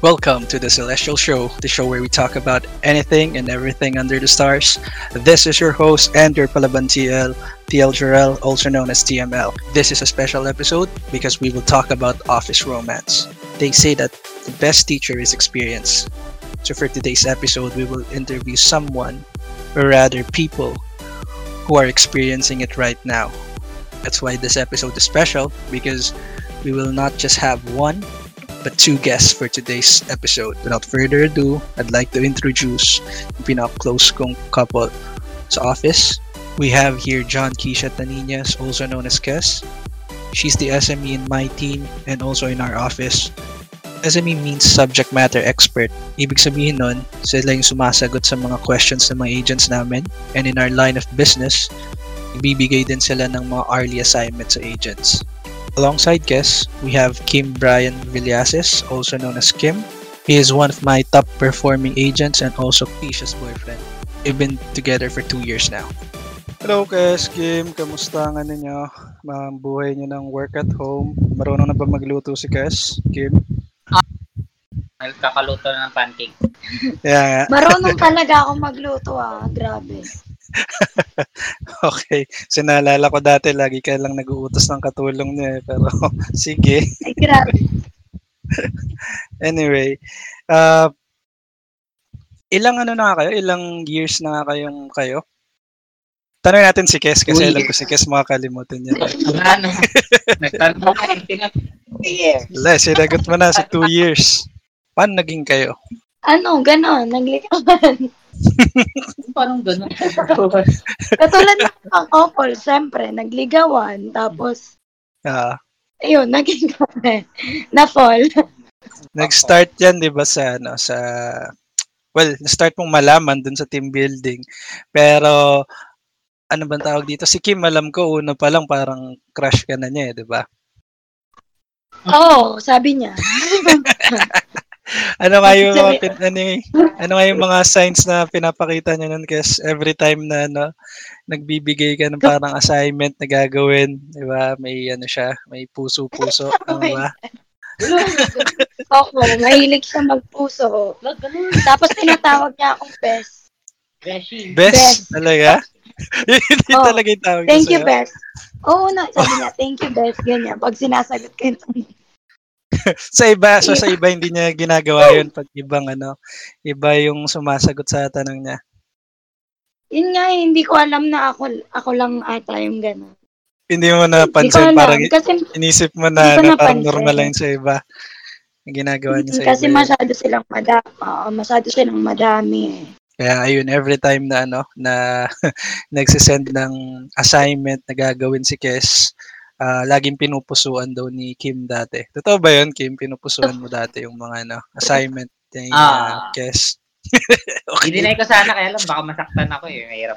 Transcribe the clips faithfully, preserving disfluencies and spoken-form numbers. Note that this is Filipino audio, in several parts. Welcome to The Celestial Show, the show where we talk about anything and everything under the stars. This is your host and your Palaban T L, T L Gerald, also known as T M L. This is a special episode because we will talk about Office Romance. They say that the best teacher is experience. So for today's episode, we will interview someone, or rather people, who are experiencing it right now. That's why this episode is special, because we will not just have one, but two guests for today's episode. Without further ado, I'd like to introduce yung pinaka-close kong couple sa office. We have here John Keisha Taniñas, also known as Kes. She's the S M E in my team and also in our office. S M E means subject matter expert. Ibig sabihin nun, sila yung sumasagot sa mga questions ng mga agents namin. And in our line of business, ibibigay din sila ng mga hourly assignments sa agents. Alongside Kes, we have Kim Brian Villases, also known as Kim. He is one of my top performing agents and also Keisha's boyfriend. We've been together for two years now. Hello Kes, Kim, kamusta ang ano nyo? Ang buhay nyo ng work at home? Marunong na ba magluto si Kes, Kim? Uh, kakaluto na ng pancake. Yeah. Marunong talaga ako magluto ah, grabe. Okay, sinalala ko dati lagi ka lang nag-uutos ng katulong niya eh, pero sige. Ay, grabe. Anyway, uh, ilang ano na kayo? Ilang years na kayong kayo? Tanong natin si Kes kasi Uy. alam ko si Kes makakalimutan niya. Ano? Nagtanong ka two years. Wala, sinagot mo na sa two years. Paano naging kayo? Ano, gano'n, naglikaman. Parang gano'n. Katulad ng couple, siyempre, nagligawan, tapos, uh, ayun, naging kami, na-fall. Nag-start yan, di ba, sa, ano, sa, well, na-start mong malaman dun sa team building, pero, ano bang tawag dito? Si Kim, alam ko, una pa lang, parang crush ka na niya, eh, di ba? Oo, oh, sabi niya. Ano nga yung mga pin, ano, ano nga yung mga signs na pinapakita niyo nun, Kes? Every time na ano, nagbibigay ka ng parang assignment na gagawin, di ba? May ano siya, may puso-puso, ano ba? Ako, mahilig siya magpuso. Tapos tinatawag niya akong best. Best? Best talaga? Hindi oh, talaga yung tawag niya sa'yo. Thank you, best. Oo, na, sabi niya, thank you, best. Ganyan, pag sinasagot ka yung sa iba, so sa iba hindi niya ginagawa yun pag ibang ano, iba yung sumasagot sa tanong niya. Yun nga, hindi ko alam na ako ako lang ata yung gano'n. Hindi mo napansin, parang kasi, inisip mo na, na parang normal lang sa iba yung ginagawa niya sa iba. Kasi masyado silang madami, oh, masyado silang madami eh. Kaya ayun, every time na ano, na nagsisend ng assignment na gagawin si Kes, Uh, laging pinupusuan daw ni Kim dati. Totoo ba yun, Kim? Pinupusuan mo dati yung mga ano, assignment yung uh, Kes? Okay. Hindi na ko sana kaya lang baka masaktan ako eh. Mahirap.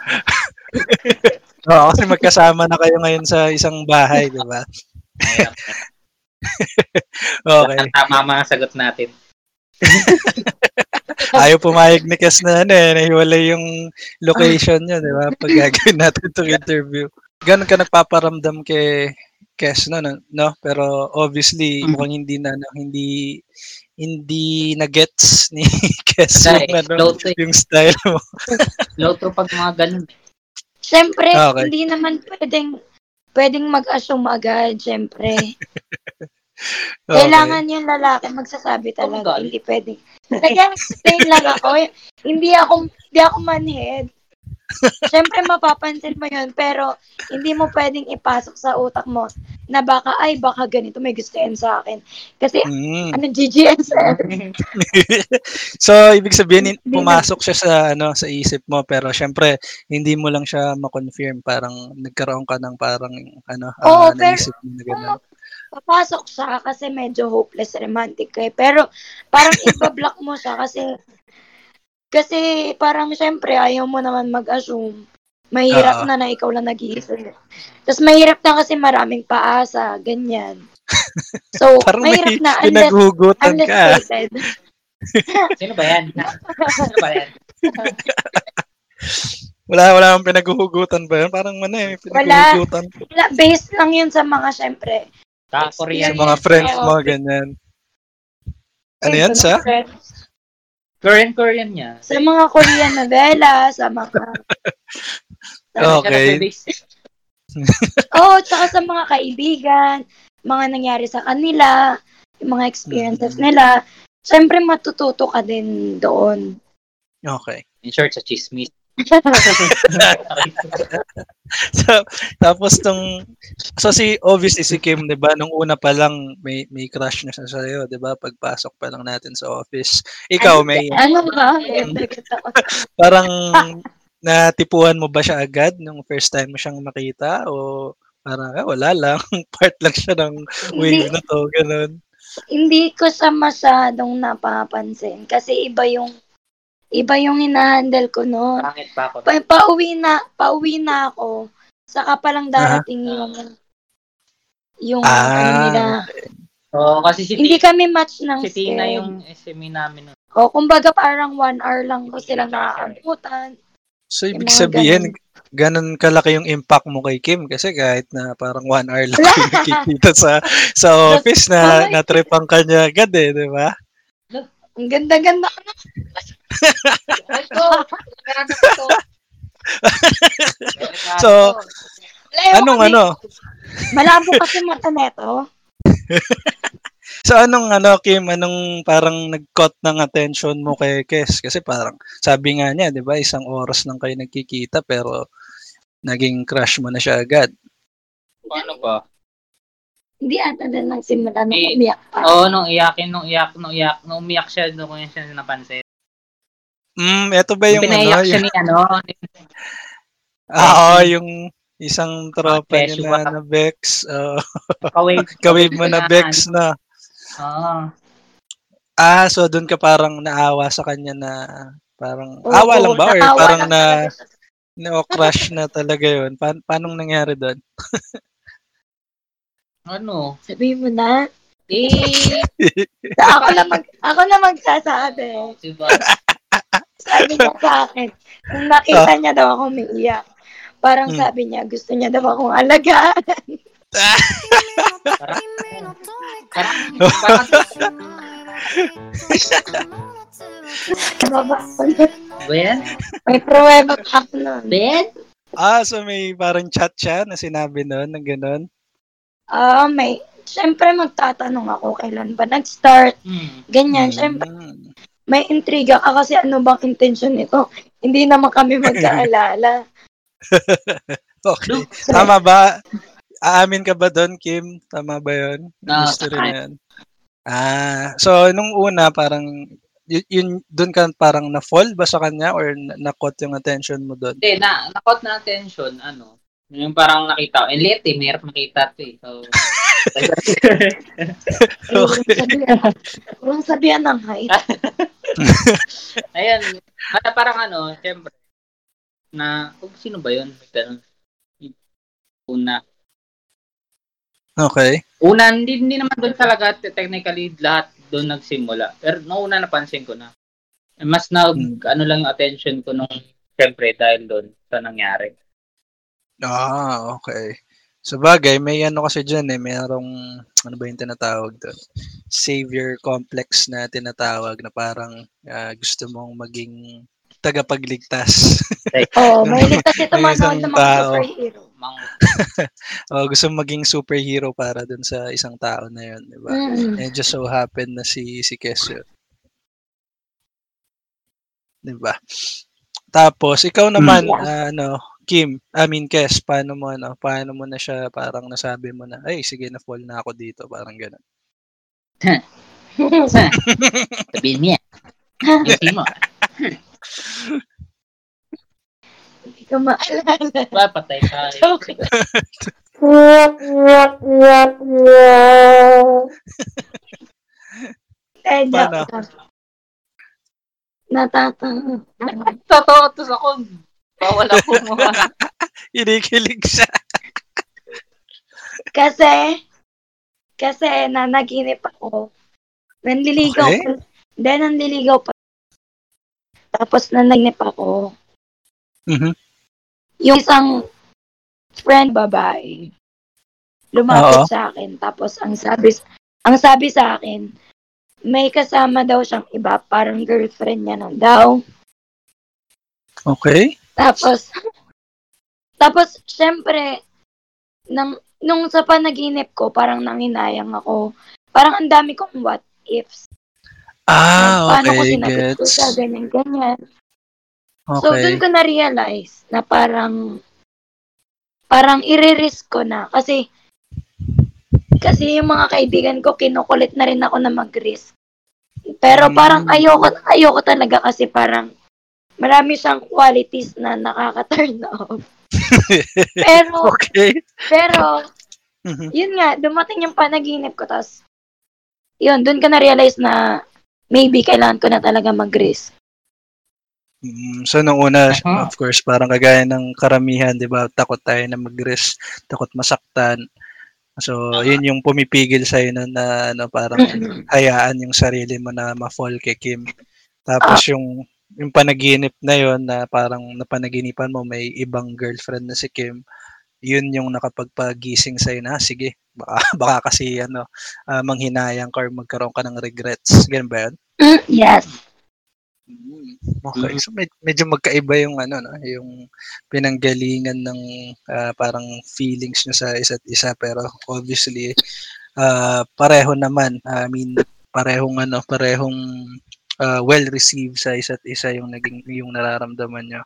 Oo, kasi magkasama na kayo ngayon sa isang bahay, di ba? Mahirap. Okay. Tama mga sagot natin. Ayaw pumayag ni Kes na ano eh. Nahiwalay yung location niya, di ba? Pag gagawin natin itong interview. Ganun ka nagpaparamdam kay Kes no, no, no? Pero obviously mm-hmm. mukhang hindi na no, hindi hindi na gets ni Kes yung, ano, yung style mo. Low to pag mga ganun. Siyempre, okay. Hindi naman pwedeng pwedeng mag-assume agad, siyempre. Okay. Kailangan yung lalaki magsasabi talaga, oh, hindi pwedeng. Nag-explain lang ako, hindi ako hindi ako manhead. Siyempre, mapapansin mo yun, pero hindi mo pwedeng ipasok sa utak mo na baka, ay, baka ganito may gustuin sa akin. Kasi, mm. ano, G G N sa akin. So, ibig sabihin, pumasok siya sa, ano, sa isip mo, pero siyempre, hindi mo lang siya makonfirm, parang nagkaroon ka ng parang, ano, oh, uh, pero, naisip mo na gano'n. Oh, papasok siya kasi medyo hopeless romantic eh, pero parang ibablock mo siya kasi Kasi parang siyempre ayaw mo naman mag-assume. Mahirap uh, na na ikaw lang nag-iisa. Tapos mahirap na kasi maraming paasa, ganyan. So, mahirap na unless, unless ka. Stated. Sino ba yan? Sino ba yan? Wala, wala akong pinaghuhugutan ba yan? Parang man eh, pinaghuhugutan. Wala, based lang yun sa mga siyempre. Sa Korean. Sa mga friends, oh, mga ganyan. Ano yan sa? Korean-Korean niya. Sa mga Korean novela, sa mga... Okay. Oo, oh, tsaka sa mga kaibigan, mga nangyari sa kanila, yung mga experiences mm-hmm. nila. Siyempre, matututo ka din doon. Okay. In short, sa chismis. So, tapos tong so si obviously si Kim, 'di ba, nung una pa lang may may crush na siya sa iyo, 'di ba? Pagpasok pa lang natin sa office. Ikaw may ano ba? Parang natipuhan mo ba siya agad nung first time mo siyang makita o parang ah, wala lang, part lang siya ng wave na to, ganun. Hindi ko sa masyadong napapansin kasi iba yung Iba yung hinahandle ko noon. Pangit pa ako. Pa- pauwi na, pauwi na ako. Saka pa lang darating ah. yung yung ah. ano nila. Oo, oh, kasi si Hindi t- kami match ng si Tina yung S M namin. Oo, oh, kumbaga parang one hour lang ko silang nakakabutan. So, ibig sabihin, ganun kalaki yung impact mo kay Kim kasi kahit na parang one hour lang nakikita sa sa office na natripang kanya agad eh, di ba? Ang ganda-ganda ka na. So, anong ano? Malabo kasi mata neto. So, anong ano, Kim? Anong parang nag-caught ng attention mo kay Kes? Kasi parang, sabi nga niya, di ba, isang oras lang kayo nagkikita pero naging crush mo na siya agad. Paano ba? Hindi ata din nagsimula nung umiyak pa. Oo, oh, nung iyakin, nung iyak, nung iyak. Nung umiyak siya, nung kung siya napansin. Hmm, eto ba yung pinaiyak ano? Pinaiyak siya ni ano? Oo, yung isang tropa oh, nila ba? Na Bex. Uh, Kawave. Kawave mo na Bex na. Oo. Oh. Ah, so doon ka parang naawa sa kanya na parang, oh, awa lang ba? Or parang na, na-crush na talaga yun. Pa- paanong nangyari doon? Ano? Sabihin mo na? Eh! So, ako na mag, ako na magsasabi. Diba? Sabi niya sa akin, nung nakita niya daw ako umiiyak, parang hmm. sabi niya, gusto niya daw akong alagaan. Ben? May pruweba ka nun. Ben? Ah, so may parang chat siya na sinabi nun, na gano'n? Ah, uh, may, siyempre magtatanong ako kailan ba nag-start, mm. ganyan, mm. siyempre, may intriga ka kasi ano bang intention nito, hindi naman kami magkaalala. Okay, so, tama ba? Aamin ka ba doon, Kim? Tama ba yun? No, Mystery na yun. Ah, so, nung una, parang, y- yun, doon ka parang na-fall ba sa kanya or na-caught yung attention mo doon? Hindi, na, na-caught na attention, ano, yung parang nakita ko. And late eh, mayroon makita ito eh. So, okay. Huwag sabihan ng height. Ayan. Parang ano, siyempre, na, oh, sino ba yun? Una. Okay. Una, hindi, hindi naman doon talaga technically lahat doon nagsimula. Pero noong una napansin ko na, mas na, hmm. ano lang yung attention ko nung, siyempre, dahil doon sa nangyari. Ah, okay. So bagay, may ano kasi dyan eh, mayroong, ano ba yung tinatawag doon? Savior complex na tinatawag na parang uh, gusto mong maging tagapagligtas. Oo, oh, mahilig kasi tumasawag ng mga superhero. Oh, gusto mong maging superhero para doon sa isang tao na yun, di ba? Mm. And just so happen na si, si Kesyo. Di ba? Tapos, ikaw naman, mm. uh, ano, Kim, I mean, Kes, paano mo, ano, paano mo na siya, parang nasabi mo na, ay, sige, na-fall na ako dito, parang gano'n. Sabihin niya. Sabihin mo. Hindi ka maalala. Papatay tayo. Okay. Paano? Natatang. Natatakot ako. Bawal ako mo. Inikilig siya. Kasi, kasi nanaginip ako. Nanliligaw okay. pa. Then, nanliligaw pa. Tapos, nanaginip ako. Mm-hmm. Yung isang friend babae, lumapit Oo. sa akin. Tapos, ang sabi, ang sabi sa akin, may kasama daw siyang iba, parang girlfriend niya nang daw. Okay. Tapos, tapos, syempre, nang, nung sa panaginip ko, parang nanginayang ako. Parang ang dami kong what ifs. Ah, paano okay, ko gets. Ko siya, ganyan, ganyan. Okay. So, dun ko na-realize na parang, parang iririsk ko na. Kasi, kasi yung mga kaibigan ko, kinukulit na rin ako na mag-risk. Pero parang um, ayoko, ayoko talaga kasi parang, marami siyang qualities na nakaka-turn off. Pero, okay. Pero, yun nga, dumating yung panaginip ko, tapos, yun, dun ko na-realize na maybe kailangan ko na talaga mag-risk. Mm, so, nung una, uh-huh. Of course, parang kagaya ng karamihan, di ba, takot tayo na mag-risk, takot masaktan. So, uh-huh. Yun yung pumipigil sa'yo na, na ano, parang hayaan yung sarili mo na ma-fall kay Kim. Tapos uh-huh. yung yung panaginip na yon na parang napanaginipan mo may ibang girlfriend na si Kim, yun yung nakapagpagising sa'yo na, sige, baka, baka kasi ano, uh, manghinayang ka or magkaroon ka ng regrets. Ganun ba yun? Yes. Okay, so med- medyo magkaiba yung ano, no? Yung pinanggalingan ng uh, parang feelings nyo sa isa't isa, pero obviously, uh, pareho naman. I mean, parehong ano, parehong Uh, well-received sa isa't isa yung naging yung nararamdaman nyo.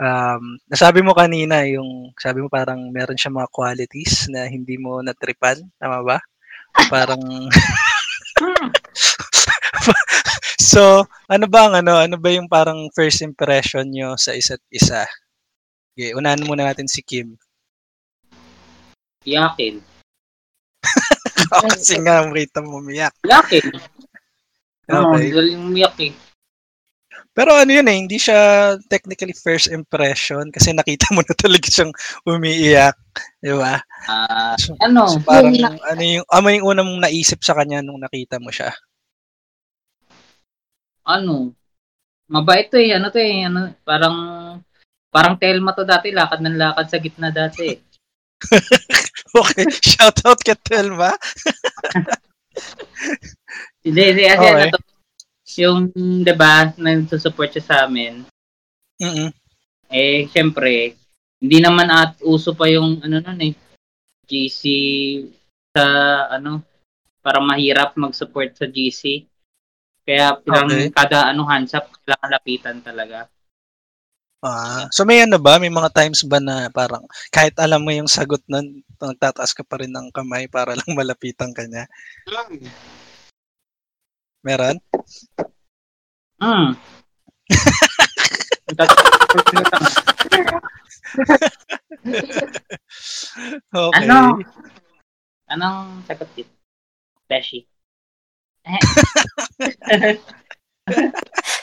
Um, nasabi mo kanina yung sabi mo parang meron siya mga qualities na hindi mo natripan, tama ba? Parang So, ano ba ang ano, ano ba yung parang first impression nyo sa isa't isa? Okay, unahan muna natin si Kim. Yakin. Kasi nga, makita mo umiyak. Yakin. Okay. Um, eh. Pero ano yun eh, hindi siya technically first impression kasi nakita mo na talaga siyang umiiyak, di ba? Uh, so, ano? So parang, yung, ano yung, ano yung una mong naisip sa kanya nung nakita mo siya? Ano? Mabait to eh, ano to eh, ano, parang, parang Telma to dati, lakad ng lakad sa gitna dati. Okay, shout out kay Telma. Hindi, hindi. Kasi okay. Ano to, yung, diba, nagsusupport siya sa amin. Mm-mm. Eh, syempre, hindi naman at uso pa yung, ano nun eh, G C sa, ano, para mahirap mag-support sa G C. Kaya, pinang okay. Kada, ano, hands up, kailangan lapitan talaga. Ah, so may ano ba? May mga times ba na parang, kahit alam mo yung sagot nun, nagtataas ka pa rin ng kamay para lang malapitan ka niya? Mm. Meron? Hmm. Okay. Ano? Anong sagot dito? Beshi.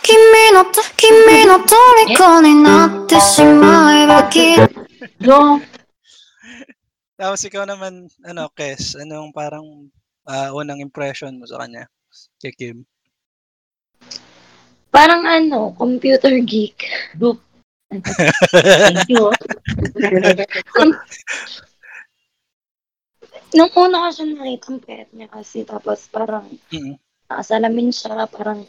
Kimi no to, kimi no toriko ni natte shimae wa ki. No. Tapos ikaw naman, ano, Kes, anong parang uh, unang impression mo sa kanya? Kay Kim. Parang ano, computer geek. Thank you. um, nung una ko siya nakita, ang pet niya kasi, tapos parang mm-hmm. nakasalamin siya, parang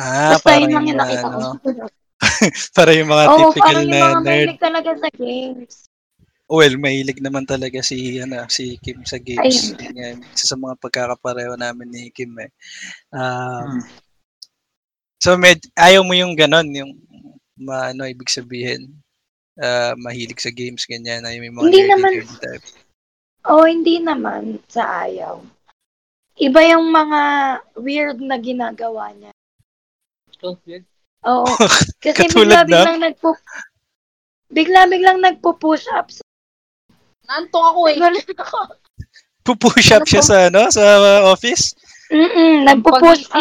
ah, basta yun lang yung nakita ko. Para yung mga oh, typical na nerd. Oo, parang yung mga mahilig talaga sa games. Well, mahilig naman talaga si ano si Kim sa games. Ayun. Isa sa mga pagkakapareho namin ni Kim eh. Um, hmm. So med- ayaw mo yung ganon, yung ma- ano ibig sabihin, uh, mahilig sa games, ganyan, ayaw mo yung mga hindi naman, type. Oh, hindi naman sa ayaw. Iba yung mga weird na ginagawa niya. Oh, weird? Oo. Kasi bigla biglang nagpo- bigla-biglang nagpo-push up sa nantong ako eh. Pupush up siya sa ano? Sa uh, office? Mm-mm, nagpo-push up.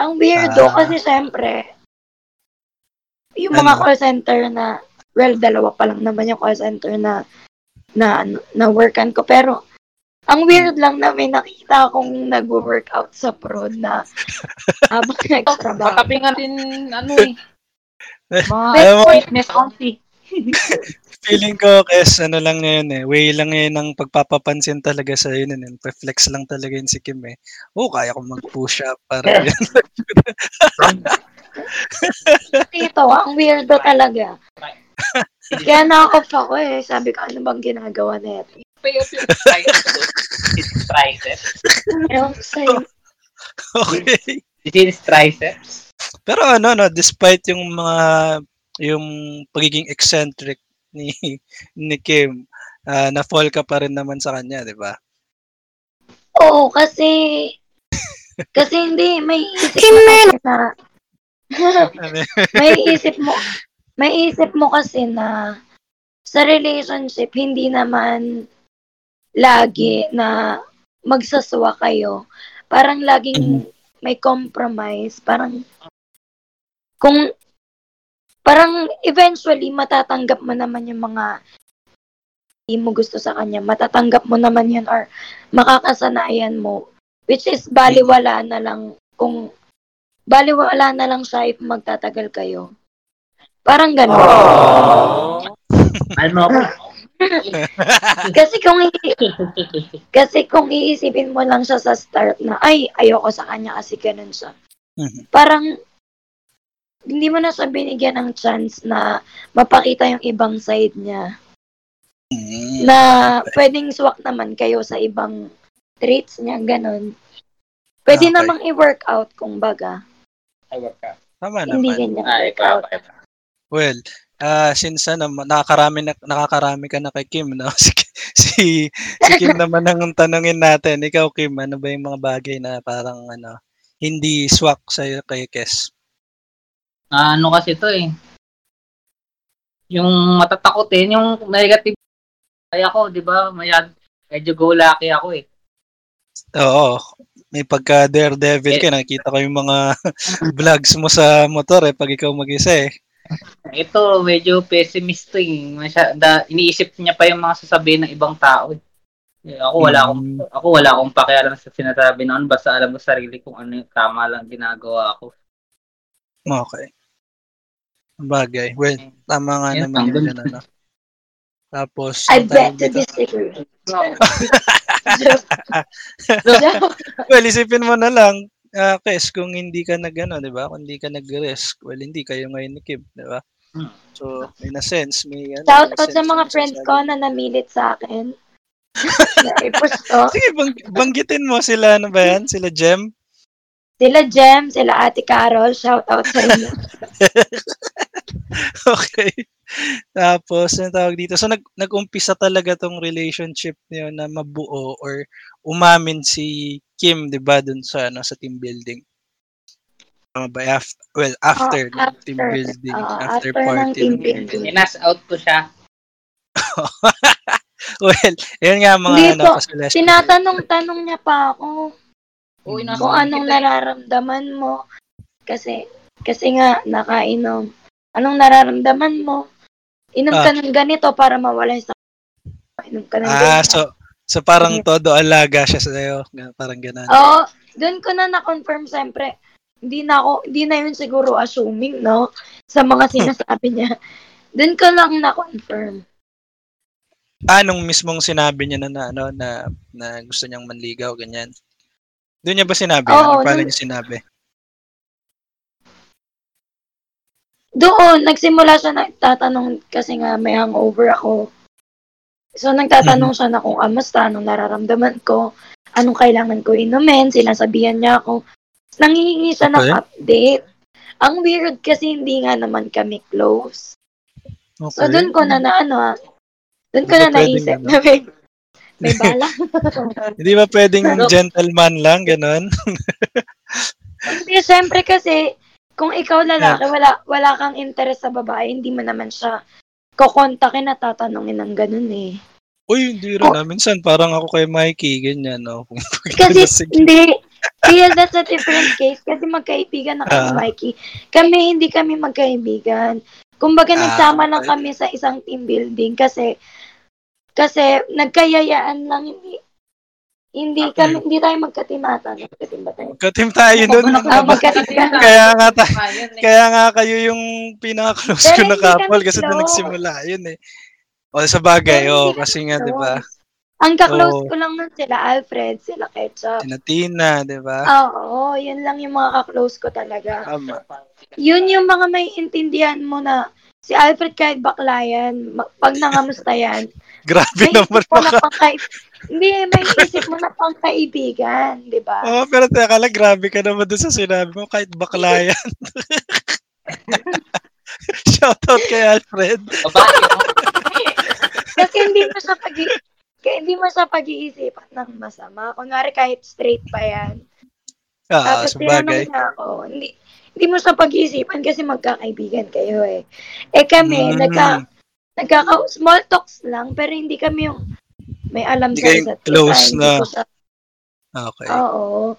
Ang weirdo ah. Kasi syempre, yung mga ano? Call center na, well, dalawa pa lang naman yung call center na na, na workan ko. Pero, ang weird lang na may nakita akong nag-workout sa prod na habang nagtrabaho. Kakapingan din, ano eh. Mga fitness only. Feeling ko, guys, ano lang ngayon eh. Way lang ngayon ng pagpapapansin talaga sa yun. Eh. Reflex lang talaga yun si Kim eh. Oh, kaya ko mag-push up para yun. Tito, ang weirdo talaga. Kaya na-off ako eh. Sabi ko, ano bang ginagawa natin? It's triceps. Okay. It's triceps. Pero ano, no, despite yung mga yung pagiging eccentric ni ni Kim, uh, na-fall ka pa rin naman sa kanya, di ba? Oo, kasi kasi hindi, may isip Kim mo na may isip mo may isip mo kasi na sa relationship, hindi naman lagi na magsaswa kayo. Parang laging may compromise. Parang kung parang eventually matatanggap mo naman yung mga hindi mo gusto sa kanya. Matatanggap mo naman yun or makakasanayan mo. Which is baliwala na lang kung baliwala na lang siya if magtatagal kayo. Parang gano'n. Ano ako? Kasi kung i- kasi kung iisipin mo lang siya sa start na ay ayoko sa kanya kasi ganun siya. Mm-hmm. Parang hindi mo na siya binigyan ng chance na mapakita yung ibang side niya. Na pwedeng swak naman kayo sa ibang traits niya, ganun. Pwede okay. namang i-work out, kung baga. I work out. Tama hindi naman. Hindi ganyan work out. Well, ah uh, since ano, nakakarami, nakakarami ka na kay Kim, no? Si, si, si Kim naman ang tanungin natin. Ikaw, Kim, ano ba yung mga bagay na parang ano, hindi swak sa'yo kay Kes? Uh, ano kasi ito eh. Yung matatakot eh. Yung negative kaya ko, di ba? Mayad, medyo go lucky ako eh. Oo. May pagka daredevil eh, ka. Nakikita ko yung mga vlogs mo sa motor eh. Pag ikaw mag-isa eh. Ito, medyo pessimist to eh. Masya, da, iniisip niya pa yung mga sasabihin ng ibang tao eh. Ako wala akong, mm. ako wala akong pakialam sa sinasabi noon. Basta alam ko sarili kung ano yung tama lang ginagawa ko. Okay. Bagay. Well, tama nga yeah, naman yun. Yun ano. Tapos... I bet to disagree. Well, isipin mo na lang, uh, Kes, kung hindi ka nag-ano, di ba? Kung hindi ka nag-risk, well, hindi kayo ngayon ni Kim, di ba? Hmm. So, may na-sense. May, ano, shout out sa mga friends ko na namilit sa akin. Sige, bang- banggitin mo sila, ano ba yan? Sila Jem? Sila Jem, sila Ate Carol, shout out sa inyo. Okay. Tapos, ano tawag dito? So, nag, nag-umpisa talaga tong relationship niyo na mabuo or umamin si Kim, di ba, dun sa, ano, sa team building? Ano ba? After, well, after, oh, after team building, oh, after, after party. Inas out ko siya. Well, yun nga mga dito, ano. Dito, tinatanong-tanong niya pa ako. Uy, kung anong nararamdaman mo kasi kasi nga nakainom anong nararamdaman mo inom ka ng ganito para mawala sa inom ka ng ganito ah so so parang todo alaga siya sa iyo parang ganun oh doon ko na na-confirm siyempre hindi na ako hindi na yun siguro assuming no sa mga sinasabi niya doon ko lang na-confirm anong mismong sinabi niya na, na ano na na gusto niyang manligaw ganyan. Doon niya ba sinabi? Oo, ano pala niya sinabi? Doon, nagsimula siya nagtatanong kasi nga may hangover ako. So, nagtatanong mm-hmm. siya na kung amasta, anong nararamdaman ko, anong kailangan ko inumin, sinasabihan niya ako. Nangihingi siya okay. ng update. Ang weird kasi hindi nga naman kami close. Okay. So, doon ko na na ano, doon ko so, na naisip na may... May bala. Hindi ba pwedeng gentleman lang, ganun? Hindi, siyempre kasi, kung ikaw lalaki, wala, wala kang interes sa babae, hindi mo naman siya kukontakin at tatanungin ng ganun eh. Uy, hindi rin namin saan. Parang ako kay Mikey, ganyan, no? Kasi, hindi. Kaya that's a different case. Kasi magkaibigan na kami, uh, Mikey. Kami, hindi kami magkaibigan. Kumbaga, uh, nagsama lang kami sa isang team building kasi... Kasi nagkayayaan lang Hindi okay. Kami hindi tayo magkatimata, magkatim ba tayo? Magkatim tayo doon. Ah, magkatim tayo. Kaya nga tayo, kaya nga kayo yung pinaka-close ko na couple kasi doon nagsimula yun eh. O sa bagay, oh, kasi nga 'di ba? Ang ka-close oh. ko lang nun sila Alfred, sila Ketchup. Sina Tina, 'di ba? Oo, oh, yun lang yung mga ka-close ko talaga. Tama. Yun yung mga may intindihan mo na si Alfred kahit bakla yan, pag nangamusta yan. Grabe naman pala. Hindi, may isip mo na pang kaibigan, di ba? Oo, oh, pero teka lang, grabe ka naman doon sa sinabi mo, kahit bakla yan. Shoutout kay Alfred. Kasi hindi mo siya pag- hindi mo siya pag-iisipan ng masama. Kunwari kahit straight pa yan. Ah, tapos tinanong na ako, hindi, hindi mo siya pag-iisipan kasi magkakaibigan kayo eh. Eh kami, mm. nagka, nagkaka- small talks lang, pero hindi kami yung may alam sa isa't close isa. Na. Sa... Okay. Oo.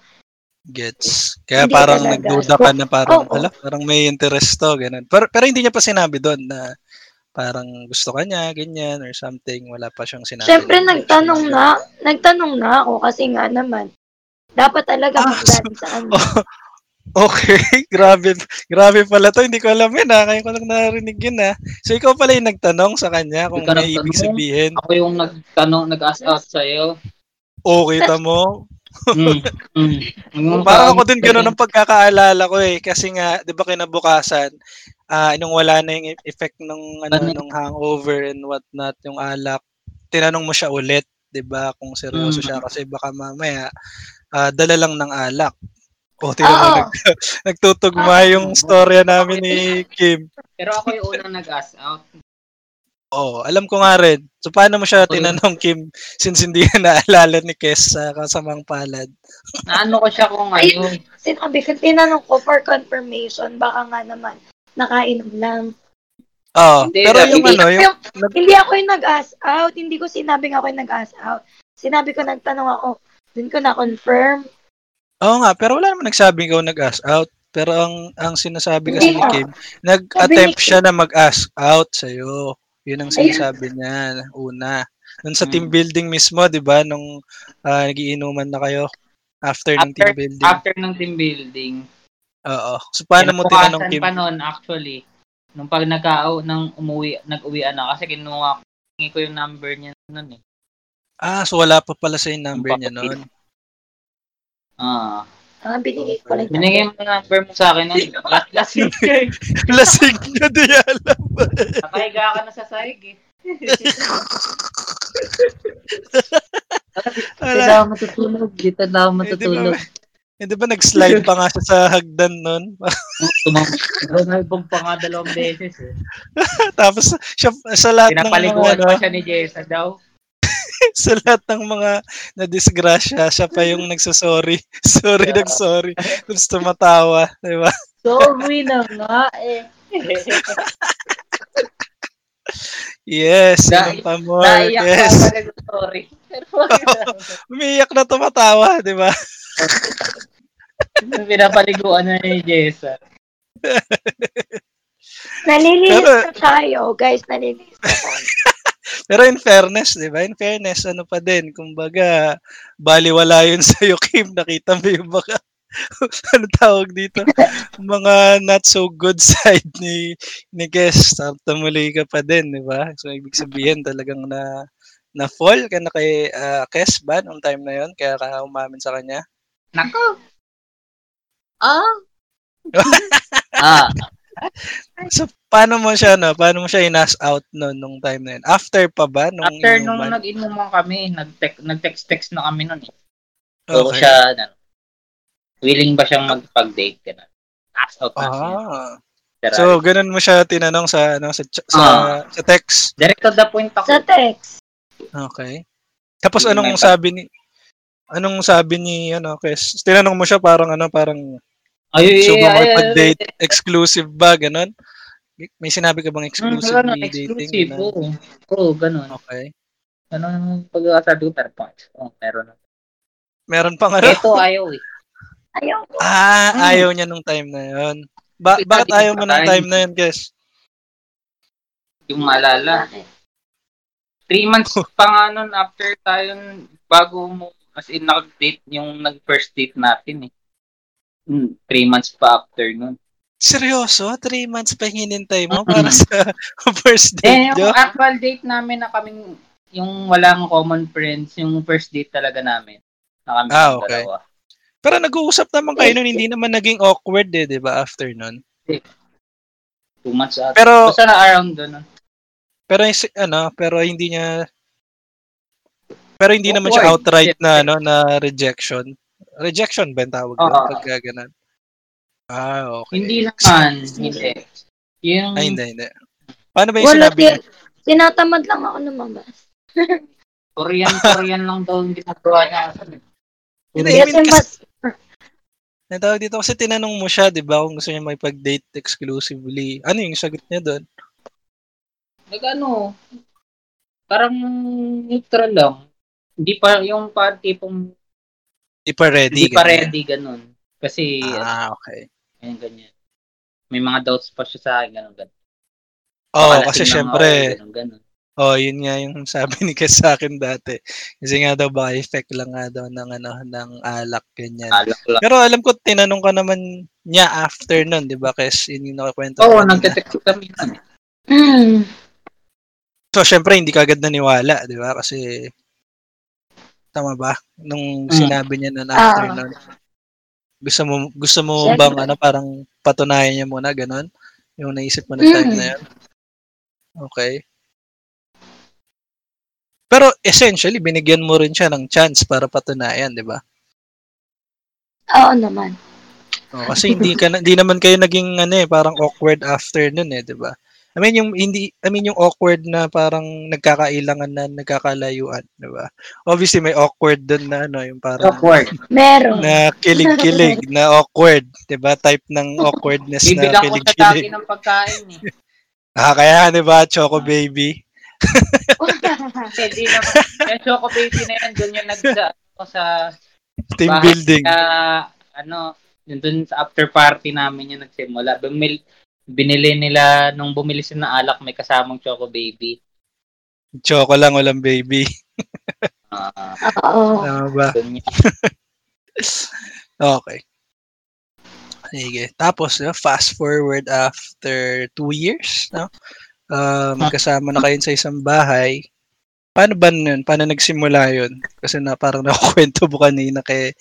Gets. Kaya hindi parang ka nagduda ka na parang, oh, oh. Ala, parang may interest to, ganun. Pero, pero hindi niya pa sinabi doon na parang gusto ka niya, ganyan, or something. Wala pa siyang sinabi. Siyempre, na, nagtanong siya. na, nagtanong na ako kasi nga naman, dapat talaga ah, magdali so, sa ano. Oh, okay, grabe. Grabe pala to. Hindi ko alam yun ha. Kaya ko lang narinig yun ha. So, ikaw pala yung nagtanong sa kanya kung may ibig sabihin. Ako yung nagtanong, nag-ask out sa'yo. Okay, tamo. mm, mm. Mm, parang ako din gano'n ang pagkakaalala ko eh. Kasi nga, di ba kinabukasan, uh, nung wala na yung effect ng ano, nung hangover and whatnot, yung alak, tinanong mo siya ulit, di ba, kung seryoso mm. siya. Kasi baka mamaya, uh, dala lang ng alak. O, oh, tira oh. mo, nagtutugma oh. yung storya namin ni Kim. Pero ako yung unang nag-ask out. Oo, oh, alam ko nga rin. So, paano mo siya okay. tinanong, Kim, since hindi na naalala ni Kes sa uh, kasamang palad? Naano ko siya kung ngayon? Sinabi ko, tinanong ko for confirmation, baka nga naman, nakainom lang. Oo, oh, pero yung hindi, ano yung... Yung, hindi ako yung nag-ask out, hindi ko sinabing ako yung nag-ask out. Sinabi ko, nagtanong ako, dun ko na-confirm. Oo nga, pero wala naman nagsabing ikaw nag-ask out. Pero ang ang sinasabi kasi yeah. ni Kim, nag-attempt siya na mag-ask out sa'yo. Yun ang sinasabi niya, una. Nung sa team building mismo, di ba? Nung uh, nagiinuman na kayo after, after ng team building. After ng team building. Oo. So, paano mo tinanong Kim? Kinabukasan pa nun, actually. Nung pag nagka-out, nang umuwi, nag-uwian na. Kasi kinuha ko yung number niya nun eh. Ah, so wala pa pala sa yung number niya nun. Ah. Ah, binigay ko lang. Binigay mo na number mo sa akin. Lasing ka. Lasing ka, di alam. Nakahiga ka na sa sahig eh. Hindi na ako matutulog. Hindi na ako matutulog. Hindi ba nag-slide pa nga siya sa hagdan nun? Tumabong pa nga dalawang beses eh. Tapos, siya, sa lahat ng... Pinapaliguan pa siya ni Jessa daw. Sa lahat ng mga na-disgrasya, siya pa yung nagsasorry. Sorry, yeah. nagsorry. Tapos tumatawa, di ba? Sorry na nga eh. Yes, yun pa mo. Naiyak yes. pa pa nagsorry. Oh, umiiyak na tumatawa, di ba? Pinapaliguan na ni Jessa. Nalilinis na tayo, guys. Nalilinis na tayo. Pero in fairness, di ba? In fairness, ano pa din, kumbaga, baliwala yun sa'yo, Kim. Nakita mo yung baka, ano tawag dito? Mga not so good side ni ni guest. Tumuli ka pa din, di ba? So, ibig sabihin talagang na, na-fall ka na kay uh, Kes ba noong time na yon? Kaya ka umamin sa kanya? Nako! Ah! Ah! So, paano mo siya, no? Paano mo siya in-ask out no, nung time na yun? After pa ba? Nung After inuman? Nung nag-inuman kami, nag-text-text na kami nun eh. So, okay. siya, ano, willing ba siyang mag-pag-date? Ganun? Ask out na ah. siya. So, ganun mo siya tinanong sa, ano, sa, sa, ah. sa text? Direct to the point ako. Sa text. Okay. Tapos, Hindi anong sabi ni, anong sabi ni, ano, Kes? Tinanong mo siya parang, ano, parang, Ay, so, mag-date exclusive ba? Ganon? May sinabi ka bang exclusive mm, ganun, dating? Exclusive, oo. Oo, ganon. Okay. Ganon yung pag-asabi ko, pero punch. Oo, meron. Meron pang ano? Ito, ayaw eh. Ayaw ko. Ah, hmm. ayaw niya nung time na yun. Ba- bakit ayaw mo nung time na yun, guys? Yung maalala. Three months pa nga nun after tayo bago mo As in, nakag-date yung nag-first date natin eh. Mm, three months pa after nun. Seryoso? Three months pa hinintay mo para sa first date? Eh, yung actual date namin na kaming, yung walang common friends, yung first date talaga namin. Na kami ah, okay. Dalawa. Pero nag-uusap naman kayo nun, hindi naman naging awkward eh, di ba, after nun? Two months after. Pero, basta na around dun. Pero, ano, pero hindi niya, pero hindi awkward naman siya outright na, ano, na rejection. Rejection ba yung tawag doon? Uh-huh. Pagkaganan. Ah, okay. Hindi naman. Hindi. Yung... Ay, hindi, hindi. Paano ba yung wala, sinabi niya? Tinatamad lang ako lumabas. Korean, Korean lang daw yung ginagawa niya. Hindi, I mean, kasi... Natawag dito kasi tinanong mo siya, di ba? Kung gusto niya makipag-date exclusively. Ano yung sagot niya doon? Nagano? Parang neutral lang. Hindi pa yung parang tipong... Hindi pa ready. Hindi pa ready, ganun. Kasi... Ah, okay. Ganyan, ganyan. May mga doubts pa siya sa akin, ganun, ganun. Oo, oh, kasi syempre... Ganun, ganun. Oo, oh, yun nga yung sabi ni Kes sa akin dati. Kasi nga daw, baka effect lang nga daw ng, ano, ng alak, ganyan. Alak lang. Pero alam ko, tinanong ka naman niya after nun, di ba, Kes? Yun yung nakikwento. Oo, oh, nag-detect kami nun. Mm. So, syempre, hindi ka agad naniwala, di ba? Kasi... Tama ba? Nung sinabi niya na after uh, nun. Gusto mo, gusto mo bang ano, parang patunayan niya muna, ganun? Yung naisip mo na mm. time na yan? Okay. Pero essentially, binigyan mo rin siya ng chance para patunayan, di ba? Oo naman. Oh, kasi hindi, ka, hindi naman kayo naging ano, eh, parang awkward after nun, eh, di ba? I mean yung hindi I mean yung awkward na parang nagkakailangan na nagkakalayuan, 'di ba? Obviously may awkward doon na ano, yung parang awkward. Meron. Na kilig-kilig na awkward, 'di ba? Type ng awkwardness na kilig-kilig. Bibilang ko sa akin ng pagkain eh. Ah, kaya 'di ba, Choco Baby? Hindi naman. Yung Choco Baby na yan, doon yung nagda ko sa team bahay, building. Uh, ano, doon sa after party namin yung nagsimula. Bumil binili nila, nung bumili sila ng alak, may kasamang Choco Baby. Choco lang, walang baby. uh, Oo. Tama ba? Okay. Sige. Tapos, no, fast forward after two years, no? Uh, magkasama na kayo sa isang bahay. Paano ba nun? Paano nagsimula yun? Kasi na parang nakukwento mo kanina kay,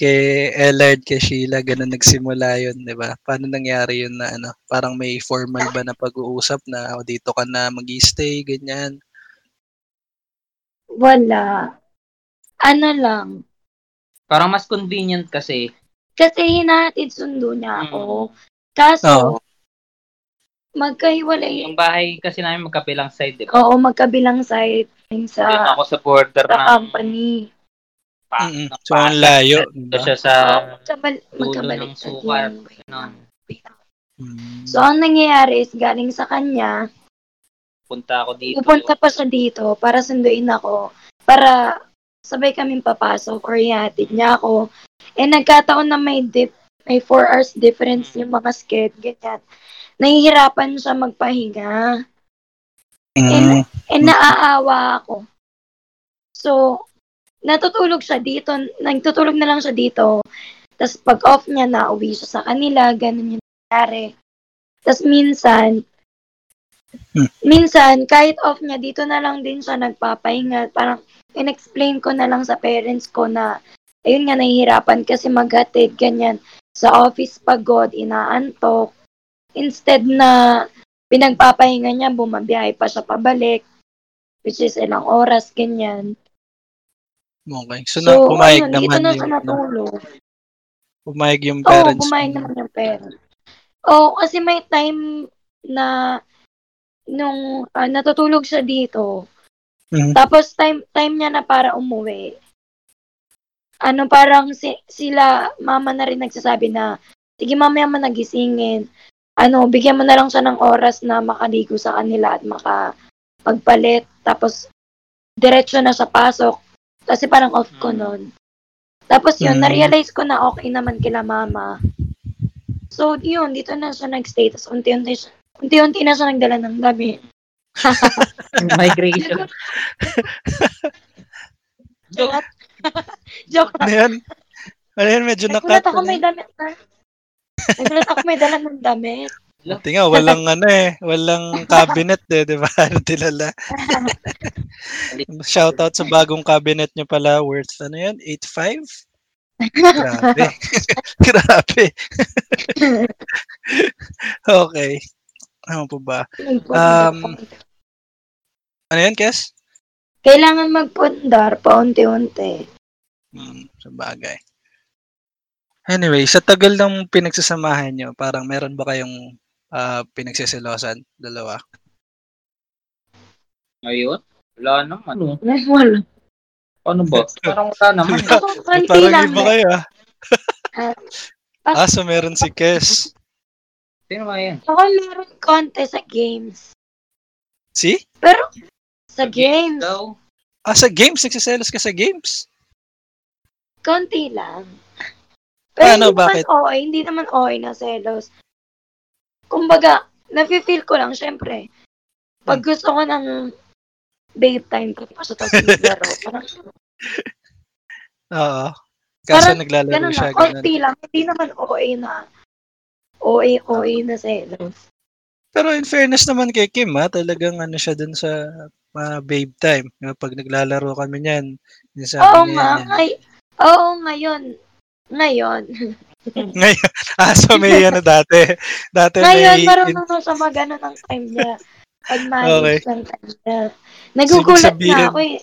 kay Ellard, kay Sheila, ganun nagsimula yun, di ba? Paano nangyari yun na ano? Parang may formal ba na pag-uusap na o dito ka na mag-stay, ganyan? Wala. Ano lang? Parang mas convenient kasi. Kasi hinahatid sundo niya ako. Kaso, oh. Magkahiwalay. Yung bahay kasi namin magkabilang side, di ba? Oo, magkabilang side. Sa, ayun, ako sa border sa ng company. Pa, mm-hmm. ng so, ang layo. Ito siya sa dulo ng sukat. So, ang nangyayari is galing sa kanya, pupunta ako dito. Pupunta pa siya dito para sunduin ako. Para sabay kaming papasok or yatid niya ako. Eh, nagkataon na may dip, may four hours difference yung mga sked, ganyan. Nahihirapan siya magpahinga. Mm. E naaawa ako. So, natutulog siya dito. Nagtutulog na lang siya dito. Tapos pag-off niya, nauwi siya sa kanila. Ganun yung nangyari. Tapos minsan, mm. minsan, kahit off niya, dito na lang din siya nagpapahinga. Parang, in-explain ko na lang sa parents ko na, ayun nga, nahihirapan kasi maghatid, ganyan. Sa office pagod, inaantok. Instead na pinagpapahinga niya, bumabiyahe pa siya pabalik, which is ilang oras, ganyan. Okay. So, so pumayag ayun, naman dito na siya natulog. Pumayag yung parents. Oo, pumayag naman yung parents. Oo, kasi may time na nung uh, natutulog siya dito, mm-hmm. tapos time time niya na para umuwi. Ano, parang si, sila, mama na rin nagsasabi na, sige mamaya man nagisingin. Ano, bigyan mo na lang siya ng oras na makaligo sa kanila at makapagpalit. Tapos, diretso na siya pasok. Kasi parang off ko nun. Tapos yun, mm. na-realize ko na okay naman kila mama. So, yun, dito na siya nag-stay. Tapos, unti-unti, unti-unti na siya nagdala ng gabi. Migration. Joke. Joke lang. Ano yun? Ano yun? Medyo nakat. Nagulat ako may damit na. Nagulat ako may dala ng damit. Tinga, walang ano eh. Walang cabinet eh, di ba? Tilala. Shoutout sa bagong cabinet nyo pala. Worth ano yun? eight five? Grabe. Grabe. Okay. Ano po ba? Um, ano yun, Kes? Kailangan magpundar pa unti-unti. Hmm, sa bagay. Anyway, sa tagal ng pinagsasamahan nyo, parang meron ba kayong uh, pinagsisilosan? Dalawa? Ngayon? Wala naman. Wala. Ano ba? Parang wala naman. Parang iba kayo ah. Ah, so meron si Kes. Sino ba yan? Ako meron konti sa games. Si? Pero... Sa games. Daw. Ah, sa games? Nagsiselos ka sa games? Konti lang. Pero ano, hindi bakit? Naman okay, hindi naman okay na selos. Kumbaga, nafe-feel ko lang, syempre. Pag gusto ko ng date time, tapos tapos naglaro. Parang... Oo. Kaso naglalaro siya. Konti lang. Hindi naman okay na. Okay, okay na selos. Pero in fairness naman kay Kim, ha? Talagang ano siya dun sa... mga uh, babe time. Pag naglalaro kami niyan, oo nga, ngay- oo ngayon. Ngayon. Ngayon. Ah, so may ano dati. Dati ngayon, may... parang nung sa mga gano'n ang time niya. Pag-manage okay. Ng time niya. Nagugulat sabihin... na ako eh.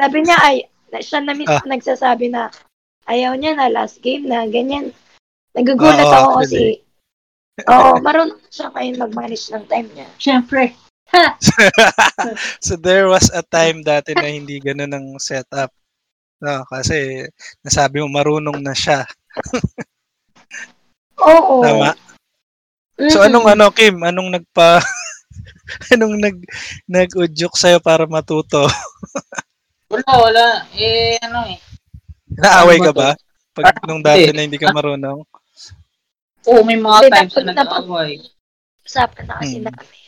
Sabi niya, ay, siya na ah. nagsasabi na ayaw niya na last game na, ganyan. Nagugulat oh, ako kasi. Oo, marunong siya ngayon mag-manage ng time niya. Siyempre. So there was a time dati na hindi gano'n ang setup. No, kasi nasabi mo marunong na siya. Oo. Tama. Mm-hmm. So anong ano Kim, anong nagpa anong nag nag-udyok sa'yo para matuto? Wala, wala. Eh ano eh. Naaway ka ba? Pag nung dati na hindi ka marunong? Oo, may mga times na nag-aaway. Usapan na kasi hmm. namin.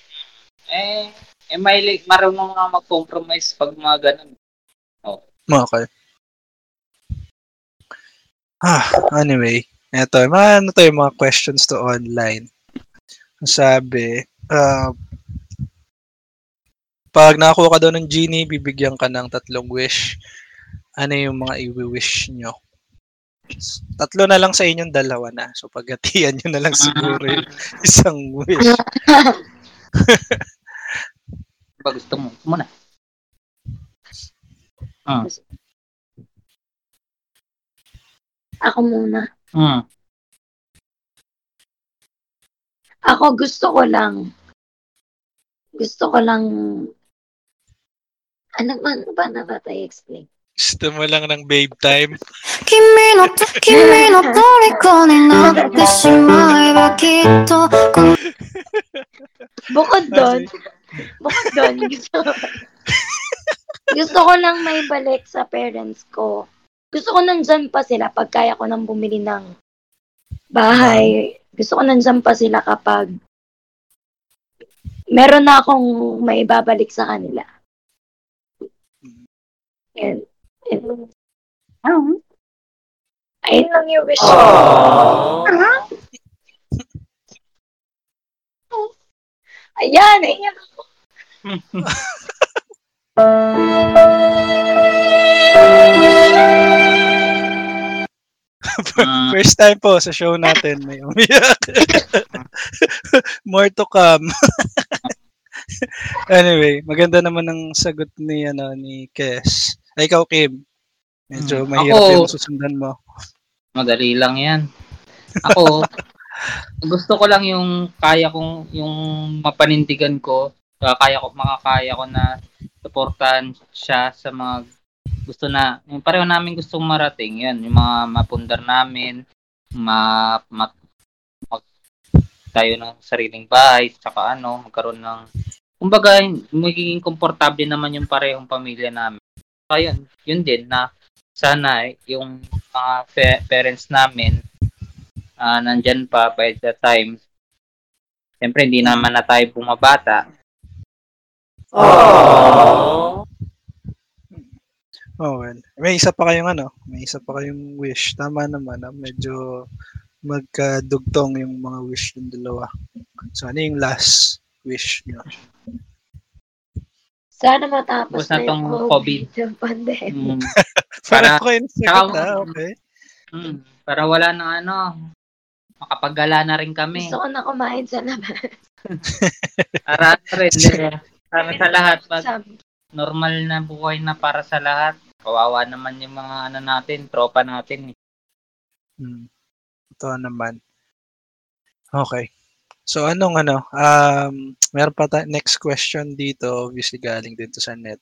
Eh, eh may like, marunong nga mag-compromise pag mga ganun. Oh. Okay. Ah, anyway. Ito, ano to yung mga questions to online. Sabi, uh, pag nakakuha ka daw ng genie, bibigyan ka ng tatlong wish. Ano yung mga i-wish nyo? Tatlo na lang sa inyong dalawa na. So, paghatian nyo na lang siguro yung isang wish. Ba gusto mo? Muna. Ah. Ako muna. Ah. Ako gusto ko lang. Gusto ko lang. Ano ba, ano ba na ba tayo explain? Gusto mo lang ng babe time. Kimi no to, kimi no toriko ni natte shimai wa kitto. Bukod doon, bukod doon, gusto, gusto ko lang may balik sa parents ko. Gusto ko nandyan pa sila pag kaya ko nang bumili ng bahay. Gusto ko nandyan pa sila kapag meron na akong may babalik sa kanila. And, And, um, ayun lang yung wish. Uh-huh. Ayan, ayan ako. First time po sa show natin may umiyak. More to come. Anyway, maganda naman ang sagot ni ano ni Kes. Ay, ikaw, Kim. Medyo hmm. mahirap ako, yung susundan mo. Madali lang yan. Ako, gusto ko lang yung kaya kong, yung mapanindigan ko, kaya ko, makakaya ko na supportan siya sa mga gusto na, yung pareho namin gustong marating, yan, yung mga mapundar namin, ma, ma, mag, tayo ng sariling bahay, tsaka ano, magkaroon ng, kumbaga, magiging komportable naman yung parehong pamilya namin. Ayun, yun din na sana yung mga uh, parents namin uh, nandyan pa by the time. Siyempre, hindi naman na tayo bumabata. Aww. Oh, well. May isa pa kayong ano, may isa pa kayong wish. Tama naman, ah, medyo magkadugtong yung mga wish ng dalawa. So, ano yung last wish nyo? Sana matapos na, na yung COVID. COVID. Yung pandemic. Mm. Para ko yung sakit, ah, okay. Mm, para wala na ano, makapagala na rin kami. Gusto ko na kumain sa labas. Para rin, eh. Para sa lahat. Pag normal na buhay na para sa lahat. Kawawa naman yung mga ano natin, tropa natin. Hmm. Ito naman. Okay. So anong ano, um, meron pa ta- next question dito, obviously galing dito sa net.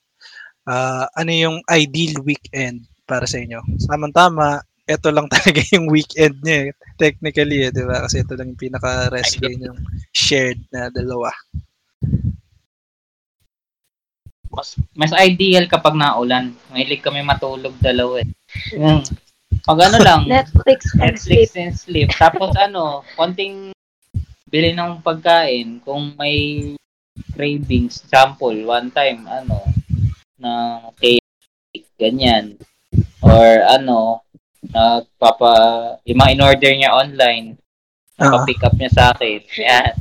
Uh, ano yung ideal weekend para sa inyo? Samang-tama, ito lang talaga yung weekend niya. Eh. Technically, eh, di ba? Kasi ito lang yung pinaka-rest day yung shared na dalawa. Mas, mas ideal kapag naulan. Mahilig kami matulog dalawa eh. Mm. Pag ano lang, Netflix, Netflix and sleep. Tapos ano, konting bili ng pagkain kung may cravings. Sample, one time, ano, na cake, ganyan. Or ano, nagpapa, uh, yung mga in-order niya online, nagpa-pick up niya sa akin. Yan.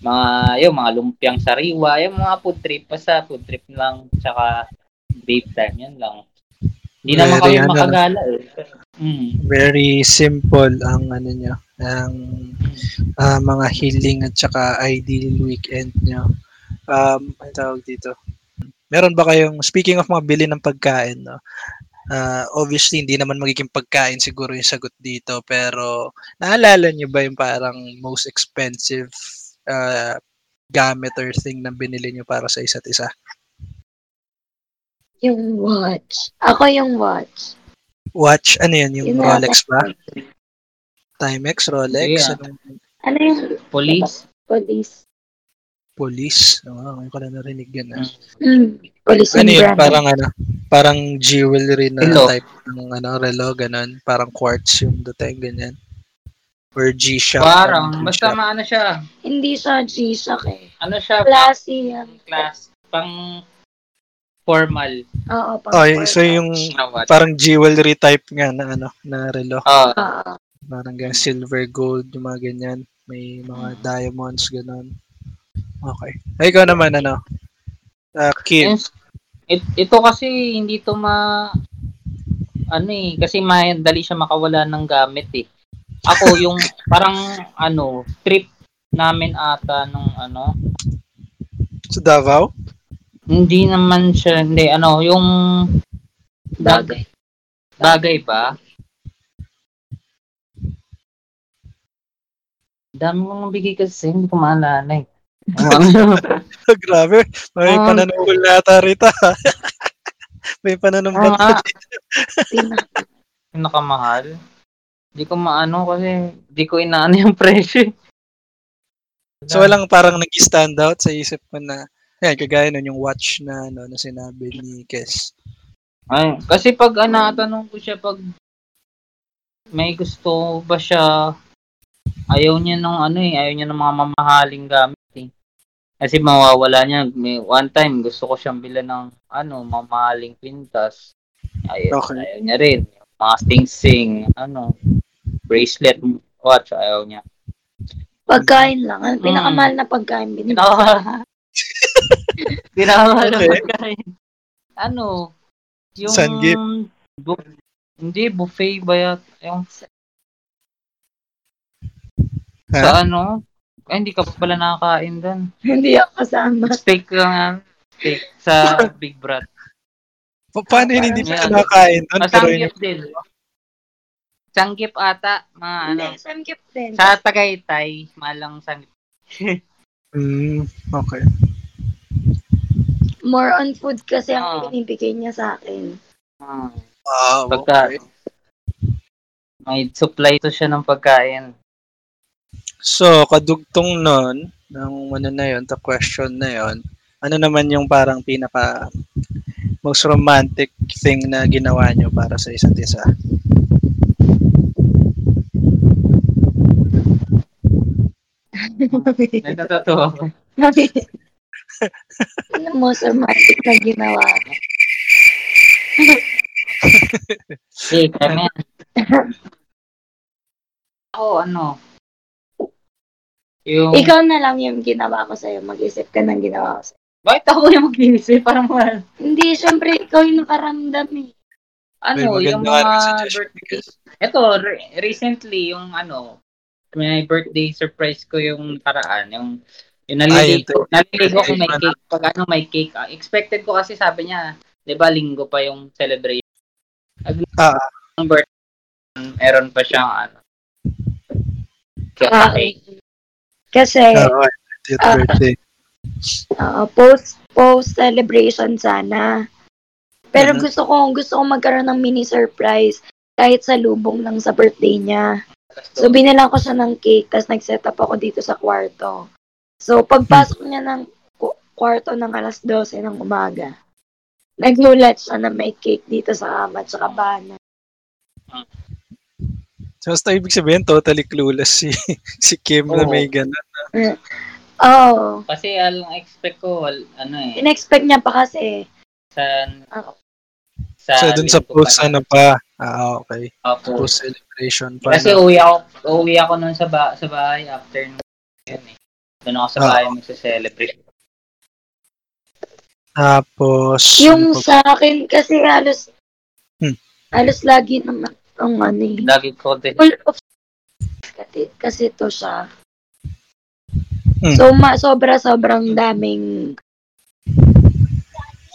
Mga, yung mga lumpiang sariwa, yung mga food trip, basta food trip lang, tsaka date time, yan lang. Hindi naman kami ano, makagala eh. Mm. Very simple ang ano niya, ang uh, mga healing at tsaka ideal weekend niya. Um, ang tawag dito. Meron ba kayong, speaking of mga bili ng pagkain, no? Uh, obviously, hindi naman magiging pagkain siguro yung sagot dito, pero naalala niyo ba yung parang most expensive uh, gamit or thing na binili niyo para sa isa't isa? Yung watch. Ako yung watch. Watch? Ano yan? Yung, yung Rolex ba? Timex? Rolex? Yeah. Ano, ano yung? Police? Police. Police. Oh, ngayon ko na narinig yun. Ah. Mm. Police ano yun? Brand. Parang ano? Parang jewelry na Hello. Type ng ano, relo, ganun. Parang quartz yung dating, ganyan. Or G-Shock. Parang, basta maano siya. Hindi siya G-Shock eh. Ano siya? Classy yan. Class. Pang formal. Oo, pang oh, formal. So yung parang jewelry type nga na ano, na relo. Oo. Uh, parang ganyan, silver, gold, yung mga ganyan. May mga diamonds, ganun. Okay. Ay, ikaw naman, ano? Uh, Kim. It, ito kasi, hindi to ma... Ano eh, kasi madali siya makawala ng gamit eh. Ako, yung parang, ano, trip namin ata nung, ano... Sa Davao? Hindi naman siya, hindi, ano, yung... Bagay. Bagay ba? Dami mong nabigay kasi, hindi ko maalala eh. Grabe, may um, pananumulata rita. May pananumulata rita. Pinakamahal. Di ko maano kasi di ko inaano yung presyo. So walang parang nag-stand out sa isip ko na ayan, kagaya nun yung watch na ano na sinabi ni Kes. Ay, kasi pag anatanong ko siya pag may gusto ba siya, ayaw niya nung ano eh, ayaw niya ng mga mamahaling gamit. Kasi mawawala niya. May one time, gusto ko siyang bila ng, ano, mamahaling pintas. Ayaw, okay. Ayaw niya rin. Mga sing-sing, ano, bracelet, watch, ayaw niya. Pagkain lang. Ano, pinakamahal na pagkain. Pinakamahal. Pinakamahal na pagkain. Ano, yung... Sandgip? Bu- hindi, buffet ba yan? Yung... Huh? Sa ano... Ay, hindi ka pala nakakain doon. Hindi ako kasama. Steak lang. Steak sa Big Brother. Pa- paano yun? Hindi pa nakakain doon? Sanggip din. Sanggip ata. Mga ano. Hindi, sanggip din. Sa Tagaytay, malang sanggip. Mm, okay. More on food kasi ang oh. binibigay niya sa akin. Ah, wow, pagka- okay. May supply to siya ng pagkain. So, kadugtong nun, ng ano na yun, the question na yun, ano naman yung parang pinaka most romantic thing na ginawa nyo para sa isa't isa? Natatawa ko. Ano most romantic na ginawa? Hey, come in. Oh, ano? Yung... Ikaw na lang yung ginawa ko sa'yo. Mag-isip ka ng ginawa ko sa'yo. Bakit ako yung mag-isip? Parang mahal. Hindi, syempre, ikaw yung nakaramdam eh. Ano, yung mga birthday. Ito, re- recently, yung ano, may birthday surprise ko yung paraan. Yung, yung naliligo ko kung may cake. Pag ano may cake. Uh, expected ko kasi sabi niya, di ba, linggo pa yung celebration. Ag- ah. Yung birthday, meron pa siyang ano. Ah, kasi, oh, uh, uh, post, post celebration sana. Pero mm-hmm. gusto ko, gusto ko magkaroon ng mini surprise kahit sa lubong lang sa birthday niya. So, binilang ko siya ng cake, tapos nag-set up ako dito sa kwarto. So, pagpasok niya ng ku- kwarto ng alas twelve ng umaga, naglulat siya na may cake dito sa kama at sa kabana. So, basta ibig sabihin, totally clueless si, si Kim oh. na may ganun. Oo. Oh. Kasi, alang expect ko, al- ano eh. In-expect niya pa kasi eh. Sa, oh. sa so, dun sa post, ano pa? Ah, okay. Opo. Post celebration pa. Kasi, na. uwi ako, uwi ako nun sa, ba- sa bahay after nun. Eh. Dun ako sa oh. bahay mag-celebrate. Tapos, yung ano sa akin, kasi halos, hmm. halos lagi naman, ang ano eh. Lagi ko din. Full of kasi, kasi to siya. Hmm. So, ma- sobra-sobrang daming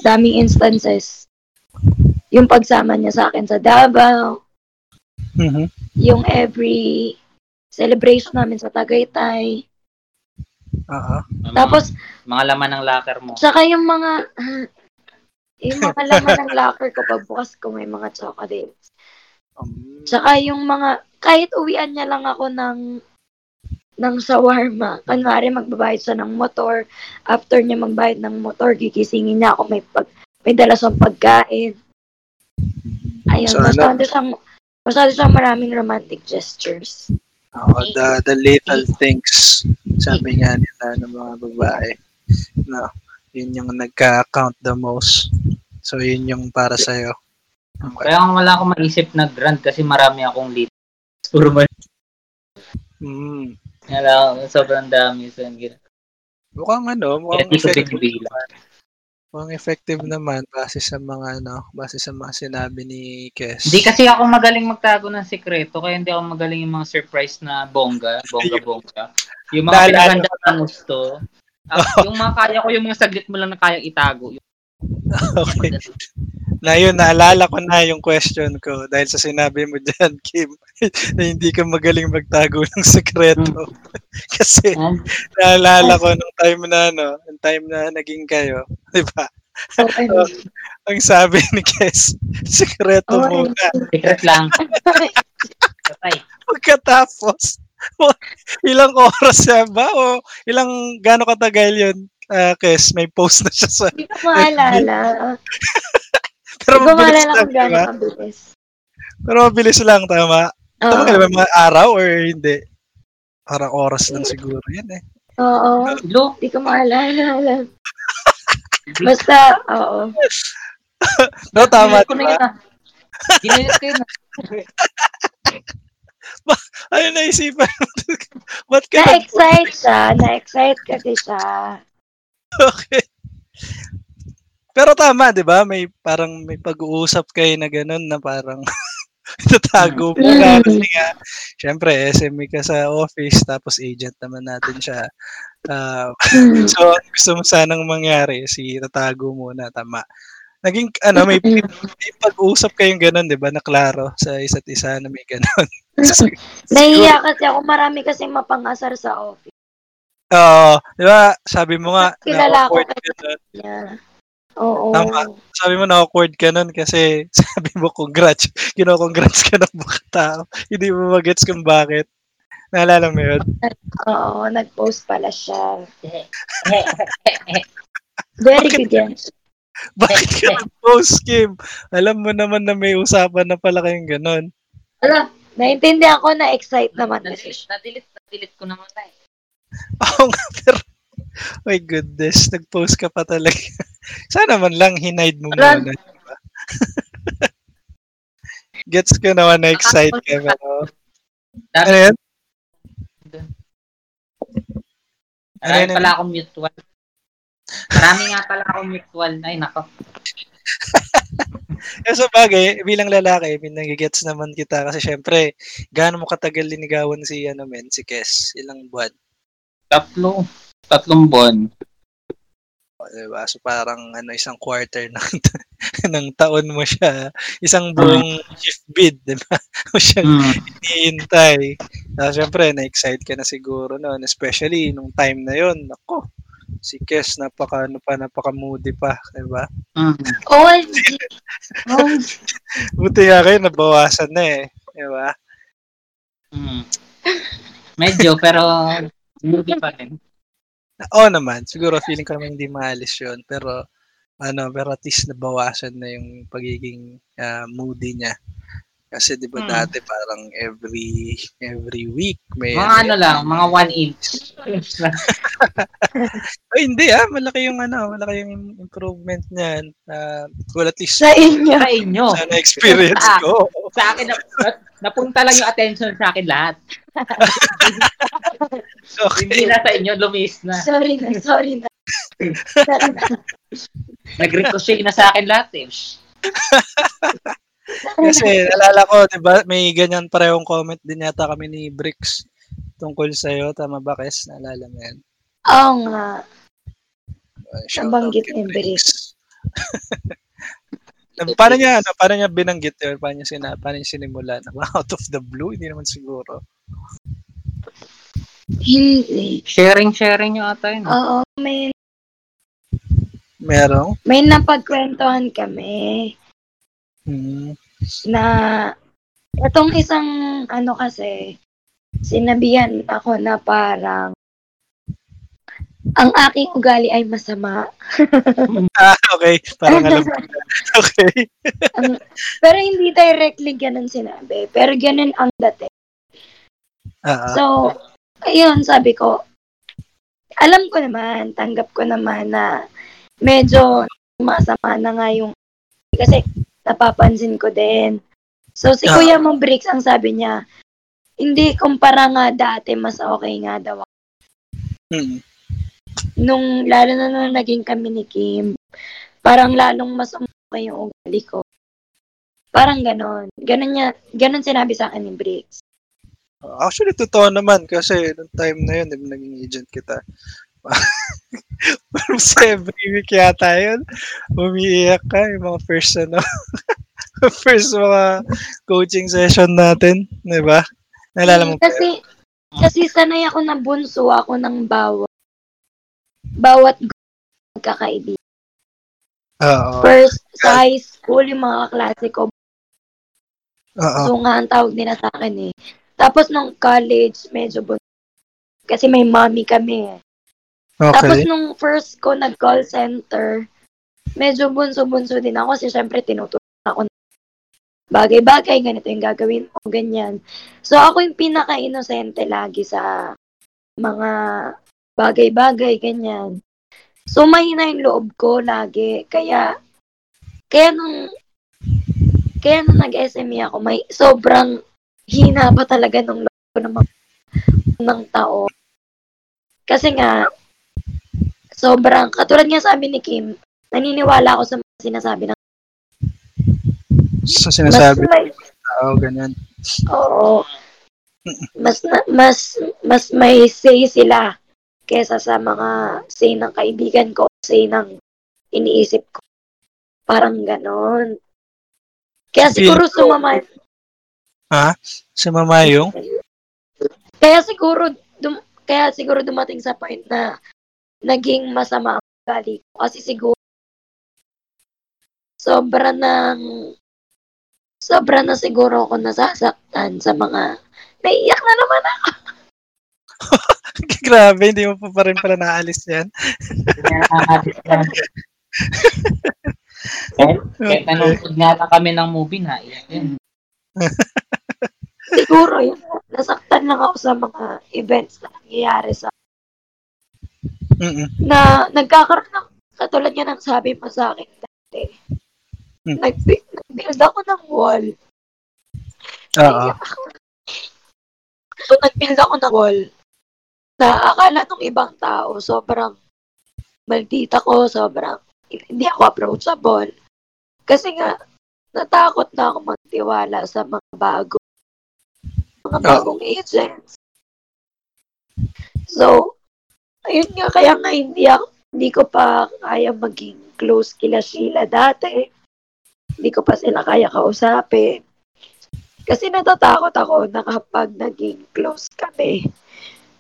daming instances. Yung pagsama niya sa akin sa Davao. Mm-hmm. Yung every celebration namin sa Tagaytay. Uh-huh. Tapos, mga, mga laman ng locker mo. Tsaka yung mga, yung mga laman ng locker ko, pagbukas ko may mga chocolates. Um, tsaka yung mga, kahit uwian niya lang ako ng ng shawarma. Kanwari, magbabayad siya ng motor. After niya magbayad ng motor, kikisingin niya ako. May, pag, may dalas ang pagkain. Ayun, so, masyado, ano? siyang, masyado siyang maraming romantic gestures. Oh, the, the little things. Sabi nga nila ng mga babae. No, yun yung nagka-count the most. So, yun yung para sa'yo. Okay. Kaya wala akong maisip na grand kasi marami akong little. Puro man. Hmm. Alam, sobrang dami sa gina. Mukhang ano, mukhang effective. Mukhang effective naman base sa mga ano, base sa mga sinabi ni Kes. Hindi kasi ako magaling magtago ng sikreto, kaya hindi ako magaling yung mga surprise na bongga, bongga-bongga. Yung mga pinaganda ng gusto. Yung mga kaya ko, yung mga saglit mo lang na kaya itago. Yung... Okay. Na yun, naalala ko na yung question ko dahil sa sinabi mo dyan, Kim, na hindi ka magaling magtago ng sekreto. Kasi naalala ko nung time na, no, nung time na naging kayo, di ba? Okay. So, ang sabi ni Kes, sekreto okay. muna. Secret lang. Pagkatapos, ilang oras siya ba? O ilang, gano'ng katagal yun? Uh, Kes, may post na siya sa... Hindi ko maalala. Pero mabilis lang, diba? Pero mabilis lang, tama? Uh, tama ka ba, mga araw or hindi? Parang oras lang siguro yan eh. Oo. Hindi ko maalala. Basta, oo. No, tama, diba? Ginilis ko yun. Ano naisipan? Ba't ka? Na-excite siya. Na-excite kasi siya. Okay. Pero tama, di ba? May parang may pag-uusap kayo na gano'n na parang tatago po ka. Kasi nga, syempre, S M E ka sa office, tapos agent naman natin siya. Uh, so, gusto mo sanang mangyari, si tatago muna, tama. Naging, ano, may, may pag-uusap kayong gano'n, di ba? Na klaro sa isa't isa na may gano'n. Nahiya kasi ako, marami kasi mapangasar sa office. Oo, di ba? Sabi mo nga, kilala ko kasi niya. Oo. Tama. Sabi mo na-awkward ka nun kasi sabi mo congrats. Kino-congrats ka ng mga tao. Hindi mo mag-gets kung bakit. Naalala mo yun? Oo. Nag-post pala siya. Very bakit, good yan. Bakit ka nag-post, Kim? Alam mo naman na may usapan na pala kayong ganun. Alam, naintindihan ko na excited naman. Na-delete, na-delete, na-delete ko naman tayo. Oo nga, pero my goodness, nag-post ka pa talaga. Sana man lang hinide mo muna, diba? Gets ko naman na-excite ka. Ano? Ano yan? Marami pala akong mutual. Marami nga pala akong mutual. Ay, nako. Sa bagay, bilang lalaki, pinagigets naman kita. Kasi syempre, gaano mo katagal linigawan si, ano men, si Kes? Ilang buwan? Tatlo. Tatlong buwan. O, diba? So parang ano, isang quarter ng, ng taon mo siya. Isang buong mm. shift bid, diba? Mo siyang mm. hinihintay. So, syempre, na-excite ka na siguro noon. Especially nung time na yon. Ako. Si Kes, napaka, ano pa, napaka-moody pa, diba? Mm. Oh, oh. Buti nga kayo, nabawasan na eh, diba? Mm. Medyo, pero moody pa rin. Oo naman, siguro feeling ko naman hindi maalis yun, pero, ano, pero at least nabawasan na yung pagiging uh, moody niya. Kasi diba hmm. dati parang every every week may... Mga ano lang, mga one inch. Oh, hindi ah, malaki yung ano, malaki yung improvement niyan. Uh, well, at least... Sa inyo. Sa inyo. Sa na-experience sa, ko. Sa akin, napunta lang yung attention sa akin lahat. Okay. Hindi na sa inyo, lumis na. Sorry na, sorry na. Sorry na. Nag-ricochet na sa akin lahat eh. Kasi alala ko, diba, may ganyan parehong comment din yata kami ni Bricks tungkol sa'yo. Tama ba, Kes? Naalala mo yan? Oo nga. Uh, nabanggit ni Bricks. Paano niya, ano, paano niya binanggit yun? Paano niya, sina, paano niya sinimula? Out of the blue? Hindi naman siguro. Hindi. Sharing-sharing niya ata yun. Oo, may... Merong? May napagkwentuhan kami. Hmm. Na itong isang ano kasi sinabihan ako na parang ang aking ugali ay masama. Ah, okay. Parang alam ko. Okay. um, pero hindi directly ganun sinabi. Pero ganun ang dating. Uh-huh. So, ayun, sabi ko, alam ko naman, tanggap ko naman na medyo masama na nga yung kasi napapansin ko din. So, si uh, Kuya mong Bricks, ang sabi niya, hindi, kumpara nga dati, mas okay nga daw. Hmm. Nung, lalo na nung naging kami ni Kim, parang lalong mas okay yung ugali ko. Parang ganon. Ganon niya, ganon sinabi sa akin ni Bricks. Actually, totoo naman, kasi nung time na yun, naging agent kita. Parang sa every week yata yun, umiiyak ka yung mga first ano, first mga coaching session natin, di ba? Nalala mo kasi, kayo? Kasi sanay ako na bunso ako ng bawat bawat magkakaibigan. Uh-oh. First sa high school, yung mga klase ko. So nga ang tawag nila sa akin eh. Tapos nung college, medyo bunso. Kasi may mommy kami eh. Okay. Tapos nung first ko nag-call center, medyo bunso-bunso din ako kasi syempre tinuturo ako na bagay-bagay, ganito yung gagawin o ganyan. So ako yung pinaka-inosente lagi sa mga bagay-bagay, ganyan. So mahina yung loob ko lagi. Kaya, kaya nung, kaya nung nag-S M E ako, may sobrang hina pa talaga nung loob ko ng, mga, ng tao. Kasi nga, sobrang, katulad nga sabi ni Kim, naniniwala ako sa mga sinasabi ng... Sa sinasabi ng tao, ganyan. Oo. Mas, na, mas, mas may say sila kesa sa mga say ng kaibigan ko, say ng iniisip ko. Parang ganon. Kaya siguro sumama... Ha? Sumama yung? Kaya siguro, dum, kaya siguro dumating sa point na naging masama ang ugali ko kasi siguro sobra ng sobra na siguro ako nasasaktan sa mga naiiyak na naman ako. Grabe, hindi mo pa rin pala naalis yan. Kaya nanonood nga na kami ng movie na iyak yun. Siguro yun, nasaktan lang ako sa mga events na nangyayari sa Mm-mm. na nagkakaroon ng katulad niya ng sabi mo sa akin dati. Mm. Nag-build ako ng wall. Oo. So, nag-build ako ng wall na akala ng ibang tao, sobrang maldita ko, sobrang hindi ako approachable. Kasi nga, natakot na ako magtiwala sa mga bago, mga bagong oh. agents. So, ayun nga, kaya nga hindi ako, hindi ko pa kaya maging close kila Sheila dati. Hindi ko pa sila kaya kausapin. Kasi natatakot ako na kapag naging close kami,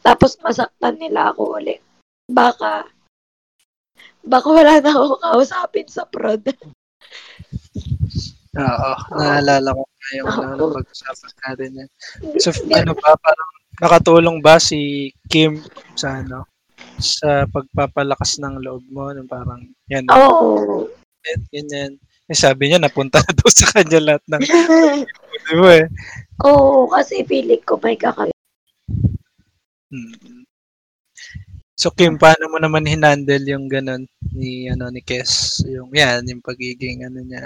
tapos masaktan nila ako ulit. Baka, baka wala na ako kausapin sa prod. Oo, naalala ko na yung ano, pag-usapan natin yan. So, ano ba, parang nakatulong ba si Kim sa ano, sa pagpapalakas ng loob mo? Parang, yan. Oo. Ganyan. Eh, sabi niya, napunta na daw sa kanya lahat ng... Di ba eh? Oo, kasi piling ko may kakal. Hmm. So, Kim, paano mo naman hinandle yung ganun ni, ano, ni Kes? Yung, yan, yung pagiging, ano niya,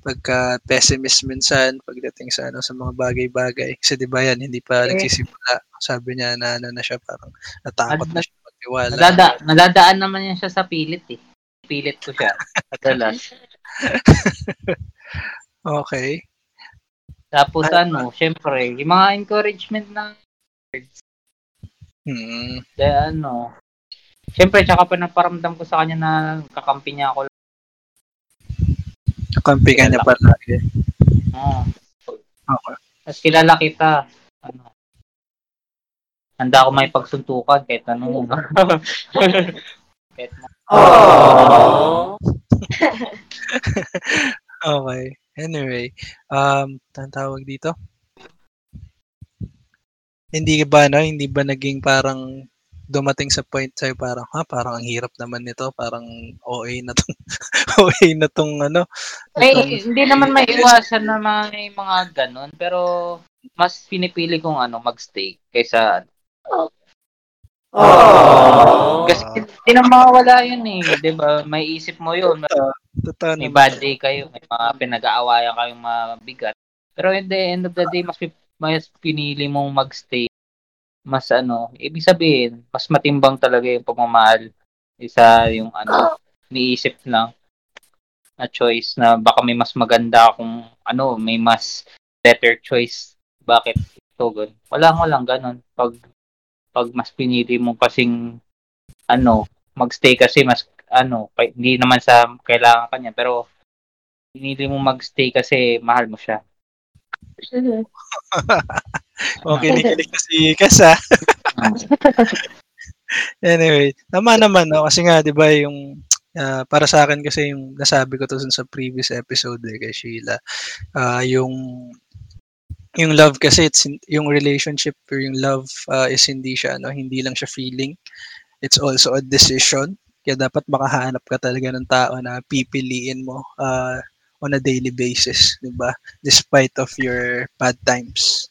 pagka-pessimist minsan, pagdating sa, ano, sa mga bagay-bagay. Kasi, di ba yan, hindi pa okay. nagsisimula. Sabi niya na, ano na siya, parang natakot Ad- na siya magtiwala. Nadada, nadadaan naman yan siya sa pilit, eh. Pilit ko siya. Adalas. Okay. Tapos Ay, ano, man. Syempre, yung mga encouragement ng words. Hmm. Dahil ano, syempre, tsaka pa naparamdam ko sa kanya na kakampi niya ako. Kakampi ka niya pala. Oo. Okay. Tapos kilala kita. Ano, handa ako may pagsuntukan kahit ano. Kahit mo. Oh. Okay. Anyway, um, tawag dito. Hindi ba no, hindi ba naging parang dumating sa point sa'yo parang ha, parang ang hirap naman nito, parang O A na tong O A na tong ano. Ay, itong... hindi naman maiiwasan na may mga ganun, pero mas pinipili kong ano, magstay kaysa oh. Oh. Kasi hindi na mawawala yun eh, di ba? May isip mo yun. May, Totoo, may bad day kayo, may mga pinag-aawayan kayong mabigat. Pero at the end of the day, mas, mas pinili mong magstay. Mas ano, ibig sabihin, mas matimbang talaga yung pagmamahal. Isa yung ano, niisip lang na choice na baka may mas maganda kung ano, may mas better choice. Bakit ito ganun? Wala mo lang ganun. Pag pag mas pinili mo kasing ano, magstay kasi mas ano, hindi naman sa kailangan kanya, pero pinili mo magstay kasi mahal mo siya. Okay, nikilig na si Kasa. Anyway, tama naman, no? Kasi nga, di ba, yung Uh, para sa akin kasi yung nasabi ko to sa previous episode eh, kay Sheila, uh, yung yung love kasi, it's yung relationship or yung love uh, is hindi siya ano, hindi lang siya feeling, it's also a decision, kaya dapat makahanap ka talaga ng tao na pipiliin mo uh, on a daily basis, di ba, despite of your bad times.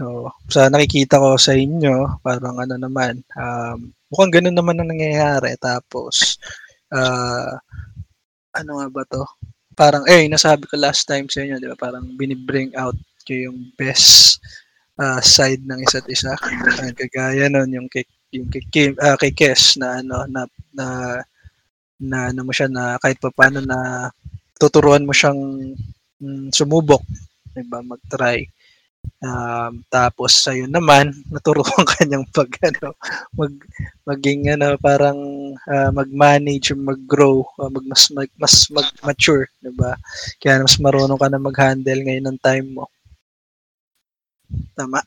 So sa nakikita ko sa inyo, parang ano naman, um, mukhang ganun naman ang nangyayari. Tapos uh, ano nga ba to, parang eh nasabi ko last time sa inyo, di ba, parang binibring out yung best uh, side ng isa't isa. Uh, kagaya nun, yung kay, yung kay, Kim, uh, kay Kes na ano, na na na ano mo siya, na kahit pa paano na tuturuan mo siyang mm, sumubok, di ba, mag-try. Um, tapos sa'yo naman, naturuan kanyang pag ano, mag, maging ano, parang uh, mag-manage, mag-grow, uh, mag, mas, mag, mas mag-mature, diba? Kaya mas marunong ka na mag-handle ngayon ng time mo. Tama?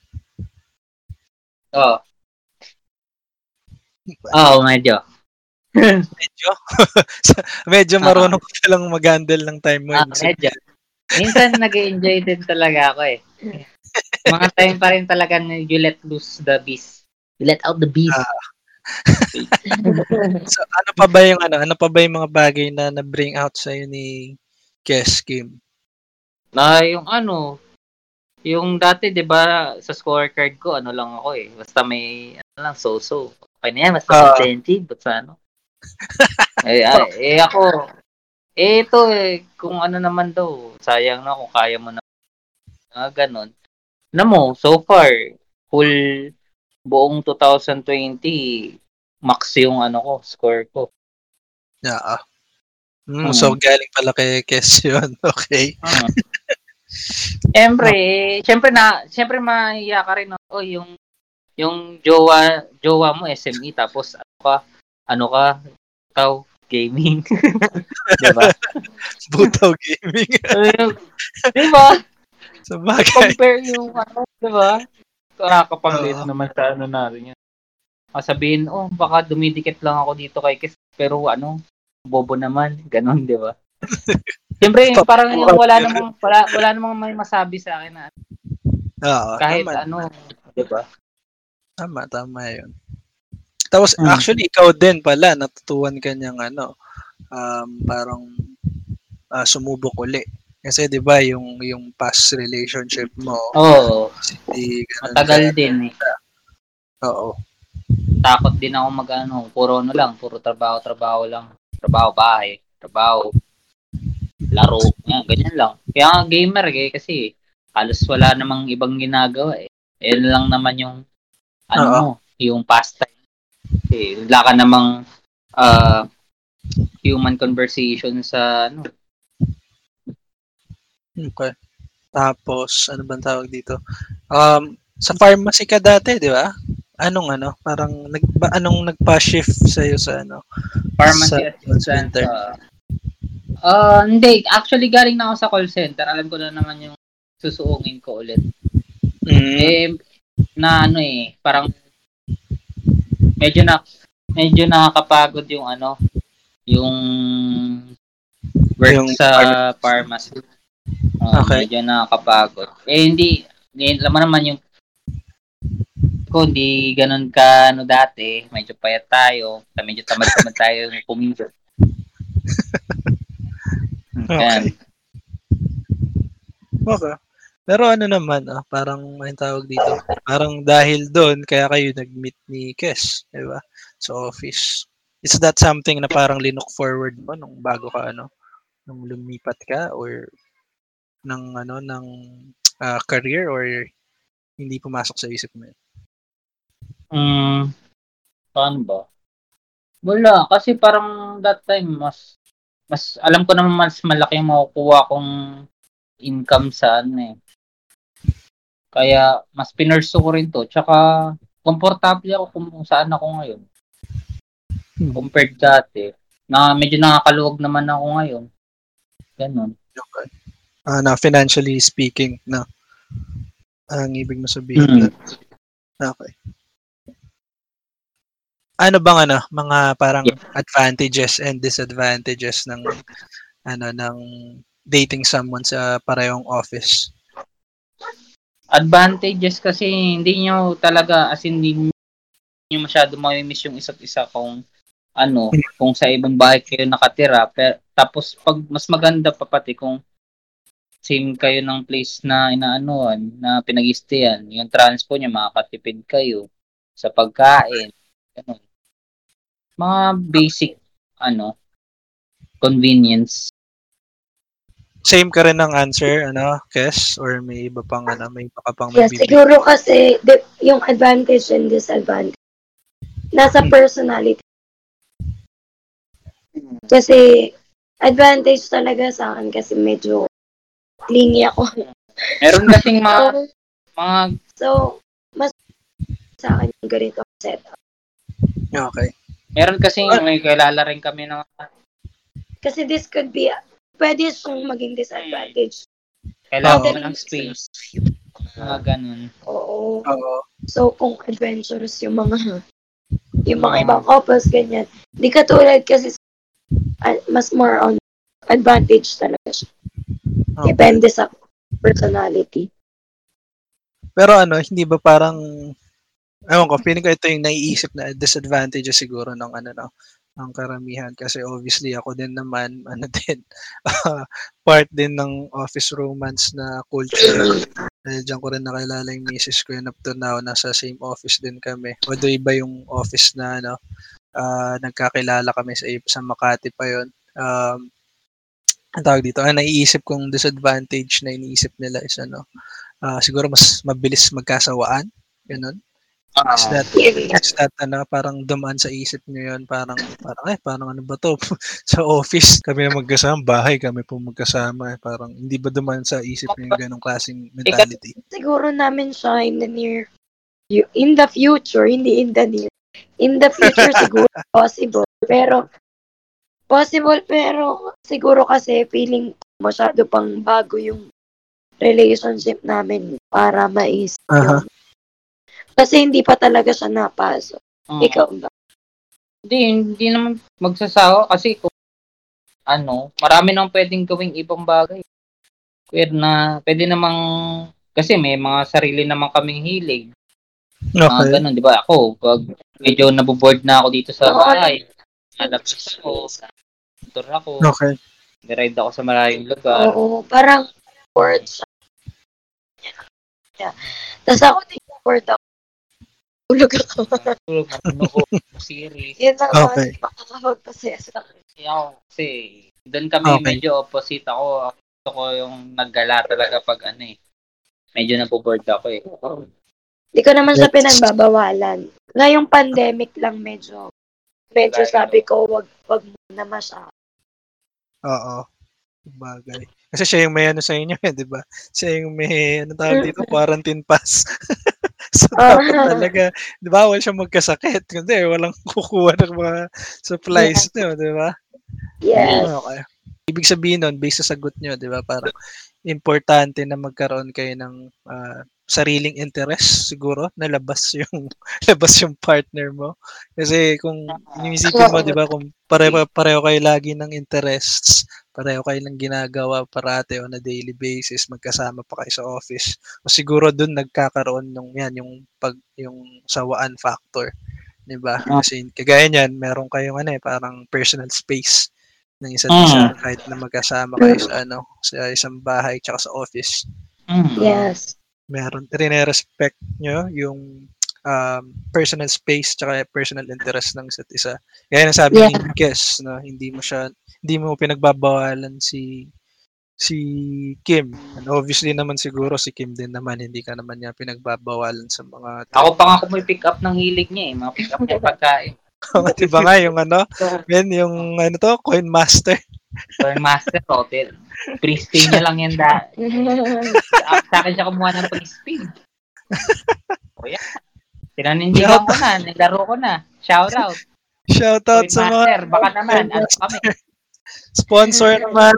Oo. Oh. Oo, oh, medyo. Medyo? Medyo marunong ka lang mag-handle ng time mo. Ah, medyo. Minsan nag-enjoy din talaga ako eh. Mga time pa rin talaga na you let loose the beast. You let out the beast. Uh, so ano pa ba yung ano? Ano pa ba yung mga bagay na na-bring out sa iyo ni Kes, Kim? Na uh, yung ano, yung dati 'di ba sa scorecard ko ano lang ako eh. Basta may ano lang, so-so. Okay na yan, basta uh, attentive, basta ano. eh, eh ako Eh, ito eh, kung ano naman daw, sayang na kung kaya mo na mga ganon. Na mo, so far, full buong twenty twenty, max yung ano ko, score ko. Yeah. Mm, hmm. So, galing pala kay Kes yun. Okay. Uh-huh. Siyempre, siyempre na, siyempre mahiya ka rin, oh, yung, yung jowa, jowa mo, S M E, tapos ano ka, ano ka, butaw gaming. Diba? Butaw gaming. Diba? Sa bagay. Compare yung, ano, diba? Nakakapanglit uh-huh. naman sa ano na rin yan. Sabihin, oh, baka dumidikit lang ako dito kay Kes, pero ano, bobo naman, ganun, diba? Siyempre, parang yung wala namang wala, wala namang may masabi sa akin na oh, kahit tama, ano, di ba? Tama, tama yun. Tapos, hmm. actually, ikaw din pala, natutuwan ka niyang ano, um, parang uh, sumubok uli. Kasi di ba, yung, yung past relationship mo, oh, hindi, ganun, matagal ganun, din eh. Oo. Takot din ako mag-ano, puro ano lang, puro trabaho-trabaho lang. Trabaho-bahay, trabaho, laro, yan, ganyan lang. Kaya nga gamer eh, kasi halos wala namang ibang ginagawa eh. Ayan lang naman yung, ano mo, yung pastime. Kasi wala ka namang uh, human conversation sa, ano. Okay. Tapos, ano bang tawag dito? Um, sa pharmacy ka dati, di ba? Anong ano? Parang, nag, anong nagpa-shift sa'yo sa, ano? Pharmacy at call center. Uh, hindi, actually galing na ako sa call center. Alam ko na naman yung susuungin ko ulit. Mm. Eh, na ano eh, parang medyo na medyo nakakapagod yung ano, yung work yung sa pharmacy. Uh, okay. Medyo nakakapagod. Eh hindi, hindi laman naman yung ko, hindi ganun ka ano dati, medyo payat tayo, medyo tamad-tamad tayo yung kuminsan. Okay. Okay. Pero ano naman, ah, parang may tawag dito. Parang dahil doon, kaya kayo nag-meet ni Kes, di ba? Sa office. Is that something na parang linook forward mo nung bago ka, ano? Nung lumipat ka or ng, ano, ng uh, career or hindi pumasok sa isip mo yun? Hmm, paano ba? Wala, kasi parang that time, mas mas alam ko naman mas malaki yung makukuha kong income saan eh. Kaya mas pinurso ko rin to. Tsaka komportable ako kung, kung saan ako ngayon. Hmm. Compared dati. Na medyo nakakaluwag naman ako ngayon. Ganun. Okay. Uh, na financially speaking na ang ibig mo sabihin. Hmm. Okay. Ano bang ano, mga parang yeah. advantages and disadvantages ng ano ng dating someone sa parehong office? Advantages kasi hindi niyo talaga as in hindi niyo masyado mamimiss yung isa't isa kung ano, kung sa ibang bahay kayo nakatira. Pero, tapos pag mas maganda pa pati kung same kayo ng place na inaanuan, na pinag-istayan, yung transpo niya makakatipid kayo sa pagkain. Ganun. Mga basic, ano, convenience. Same ka rin ng answer, ano, Kes? Or may iba pang, ano, may iba ka pang yes, may siguro kasi, the, yung advantage and disadvantage, nasa hmm. personality. Kasi, advantage talaga sa akin kasi medyo linya ko. Meron kasing mga, so, mga... So, mas sa akin yung ganito setup. Okay. Meron kasi may kilala rin kami ng... Kasi this could be... Pwede siyang maging disadvantage. Kailangan mo ng space. Ah, ganun. Oo. Oo. So, kung adventurous yung mga... Yung mga ibang couples, ganyan. Di katulad kasi... Mas more on advantage talaga siya. Okay. Depende sa personality. Pero ano, hindi ba parang... Ewan ko, feeling ko ito yung naiisip na disadvantage siguro ng ano no, ng karamihan kasi obviously ako din naman ano din uh, part din ng office romance na culture. Eh diyan ko rin nakilala yung misis ko yun up to now, nasa same office din kami. Although iba yung office na ano, uh, nagkakilala kami sa sa Makati pa yun. Um ang tawag dito, ang naiisip kong disadvantage na iniisip nila is ano, uh, siguro mas mabilis magkasawaan. Ganun. Is that, is that ano, parang dumaan sa isip niyo yun, parang, parang, eh, parang ano ba to? Sa office, kami na magkasama, bahay, kami po magkasama. Eh, parang, hindi ba dumaan sa isip niyo yung ganong klaseng mentality? Siguro namin siya in the near, in the future, hindi in the near. In the future, siguro, possible. Pero, possible, pero, siguro kasi, feeling masyado pang bago yung relationship namin para maisip. Uh-huh. Kasi hindi pa talaga siya napasok. Uh, Ikaw ba? Hindi, hindi naman magsasawa kasi kung ano, marami nang pwedeng gawing ibang bagay. Pwede na, pwede namang, kasi may mga sarili naman kaming hilig. Okay. Uh, ganun, di ba? Ako, pag medyo naboboard na ako dito sa bahay, nalapis ako, motor ako, okay. Niride ako sa maraming lugar. Oo, parang board siya. Yeah. Tapos ako, di board ako. Tulog ako. Tulog ako. Tulog ako. Series. Yan lang ako. Okay. Makakapagpasaya sa akin. Kasi, doon kami okay. Medyo opposite ako. Gusto ko yung naggala talaga pag ano eh. Medyo napoboard ako eh. Hindi ko naman siya pinagbabawalan. Ngayong pandemic lang medyo. Medyo sabi ko, wag wag muna masyado. Oo. Bagay. Kasi siya yung may ano sa inyo eh, di ba? Siya yung may, ano tawag dito, quarantine pass. So, dapat uh-huh. talaga, di ba, wala siyang magkasakit. Kundi, walang kukuha ng mga supplies yeah. nyo, di ba? Yes. Okay. Ibig sabihin nun, based sa sagot nyo, di ba, parang importante na magkaroon kayo ng uh, sariling interest, siguro, na labas yung, labas yung partner mo. Kasi kung inisipin mo, di ba, kung pareho, pareho kayo lagi ng interests, pareho kayo ng ginagawa parate on a daily basis, magkasama pa kayo sa office. O siguro dun nagkakaroon ng yan, yung pag yung sawaan factor, 'di ba? Kasi kagaya niyan, meron kayong ano eh, parang personal space ng isa't isa mm. kahit na magkasama kayo sa ano, sa isang bahay tsaka sa office. Mm. Yes. Meron rin-respect nyo yung um, personal space tsaka personal interest ng isa't isa. Kaya nasabi yeah. ni Kes na hindi mo siya hindi mo pinagbabawalan si si Kim. And obviously naman siguro si Kim din naman, hindi ka naman niya pinagbabawalan sa mga... Ako pa nga kung may pick up ng hilig niya eh, mga pick up niya pagkain. O, diba nga yung ano, Ben, yung ano to, Coin Master. Coin Master, hotel. Pre-spin niya lang yan dahil. Sa akin siya kumuha ng pre-spin. O yan. Tinanindigan ko na, nilaro ko na. Shout out. Shout out Coin sa mga... Master, baka naman, ano kami. Sponsor naman.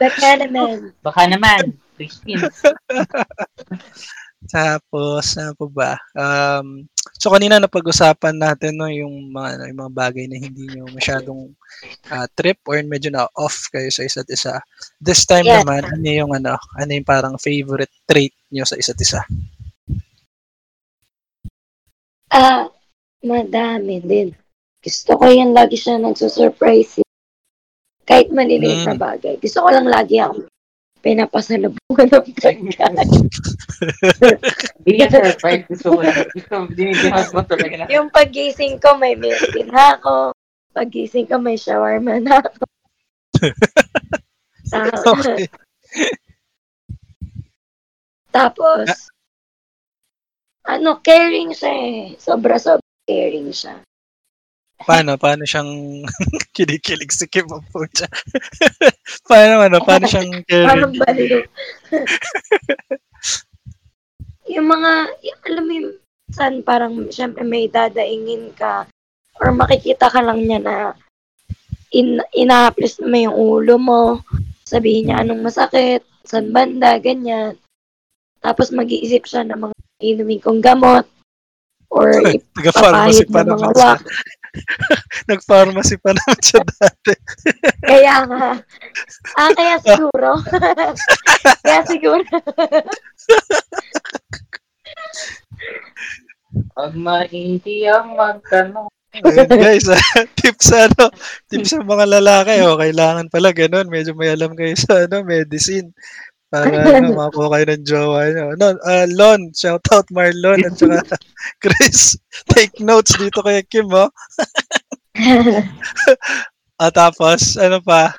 Baka naman. Baka naman. Tapos, ano po ba? Um, so, kanina napag-usapan natin no, yung, mga, yung mga bagay na hindi nyo masyadong uh, trip or medyo na-off kayo sa isa't isa. This time yeah. naman, ano yung, ano, ano yung parang favorite trait nyo sa isa't isa? Ah, uh, madami din. Gusto ko yan, lagi siya nagsusurprise. Kahit maliliit na bagay. Gusto ko lang lagi ako pinapasalubungan ng pagkakas. Hindi surprise. Gusto ko lang. Gusto, dinidihan mo talaga na. Yung paggising ko, may milkin na ako. Paggising ko, may shawarma na ako. Okay. Tapos, ano, caring siya eh. Sobra-sobra caring siya. Paano? Paano siyang kinikilig si Kim ang pucha? Paano ano? Paano siyang caring? Paano ba yun? Yung mga, yung, alam mo yung san, parang siyempre may dadaingin ka or makikita ka lang niya na in, inahaplis mo yung ulo mo, sabihin niya anong masakit, san banda, ganyan. Tapos mag-iisip siya ng mga inumin kong gamot or ipapahit ng mga wak. Nag-pharmacy pa naman siya dati. Kaya nga. Ah, kaya siguro. Kaya siguro. Pag maiti ang magtanong. Ayun guys, tips ano, tips sa mga lalaki. O, kailangan pala ganun. Medyo may alam kayo sa ano, medicine. Para ano, makakuha kayo ng jowa nyo. No, uh, Lon, shout out Marlon at saka Chris. Take notes dito kay Kim, oh. At tapos, ano pa?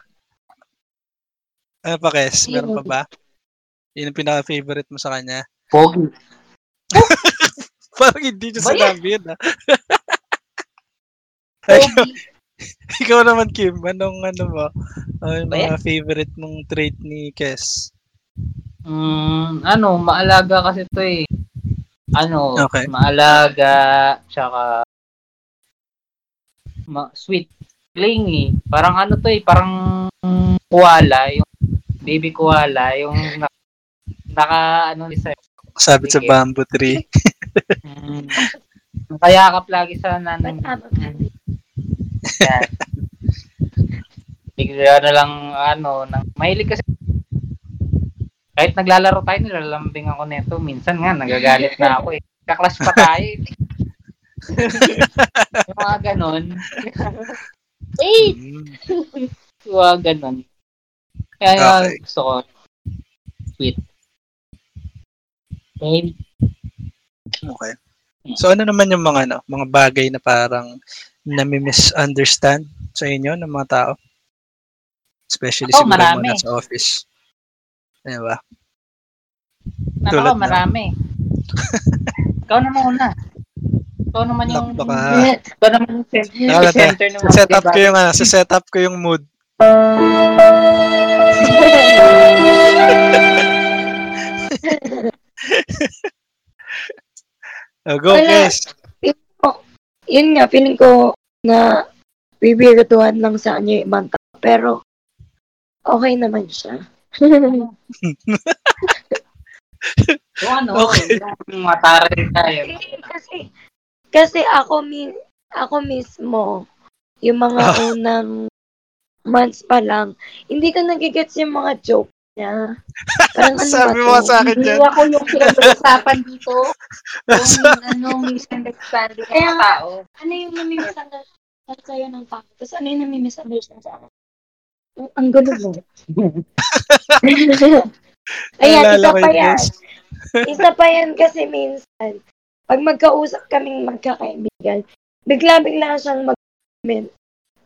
Ano pa, Kes? Meron pa ba? Yun ang pinaka-favorite mo sa kanya? Pogi. Parang hindi niya sinabi yun, ha? Pogi. Ikaw naman, Kim. Anong ano mo? Ano yung mga favorite mong trait ni Kes? Mm, ano, maalaga kasi ito eh. Ano, okay. Maalaga, tsaka ma- sweet, clingy. Parang ano to eh, parang koala, yung baby koala, yung na- naka, ano, isa. Sabi sa bamboo tree. Mm, kaya ka lagi sa nanay. Yan. Bigla na lang, ano, nang, mahilig kasi. Kahit naglalaro tayo, nilalambing ako nito. Minsan nga, nagagalit na ako eh. Kaklash pa tayo eh. Yung mga ganon. Wait! Yung mga ganon. Kaya okay. Gusto ko. Sweet. Baby. Okay. So ano naman yung mga ano, mga bagay na parang nami-misunderstand sa inyo ng mga tao? Especially ako, siguro marami. Mo na sa office. Ano ba? Ano, marami. Ikaw naman una. Ikaw naman yung... Ikaw naman yung center ng mga... Set up ko yung ano, set up ko yung mood. Oh, go, guys. Yun nga, feeling ko na bibirituhan lang sa kanya yung ibang tao, pero okay naman siya. O ano, okay. Matarin tayo. Kasi, kasi ako, mi- ako mismo, yung mga ah. unang months pa lang, hindi ko nagigets yung mga joke niya. Parang, ano sabi mo sa akin hindi yan. Hindi ako yung pinag-usapan dito. Kung anong misunderstanding ng tao. Ano yung namimisunderstand sa'yo ng tao? Tapos ano yung namimisunderstand sa akin? Ang gulo mo. Ayan, isa pa yan. Isa pa yan kasi minsan, pag magkausap kaming magkakaibigan, bigla-bigla siyang mag-comment.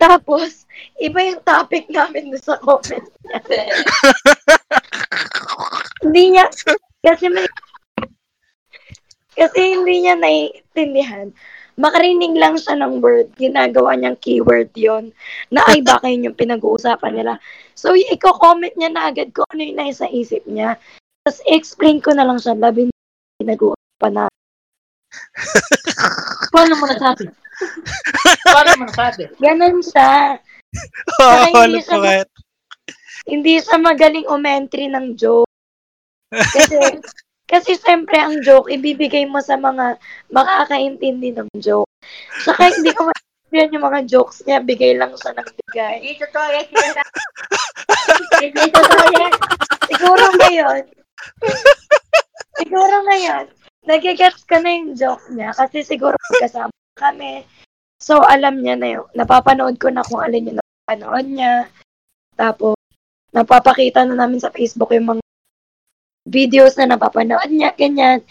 Tapos, iba yung topic namin sa comment niya. Hindi niya, kasi may, kasi hindi niya naiintindihan. Makarinig lang siya ng word, ginagawa niyang keyword yon na ay baka yun yung pinag-uusapan nila. So, i-comment niya na agad kung ano yung nasa isip niya. Tapos, explain ko na lang siya, labi na pinag-uusapan na. Paano mo nasabi? Paano mo nasabi? Ganon siya. Oh, hindi, siya mag- hindi siya magaling umentry ng joke. Kasi... Kasi siyempre ang joke, ibibigay mo sa mga makakaintindi ng joke. Saka hindi ko maintindihan yung mga jokes niya, bigay lang siya ng bigay. Ito to, ito to. Ito to, yan. Siguro ngayon, siguro ngayon, nagigets ka na yung joke niya kasi siguro kasama kami. So alam niya na yun, napapanood ko na kung alin yung napapanood niya. Tapos, napapakita na namin sa Facebook yung mga videos na napapanood niya, ganyan.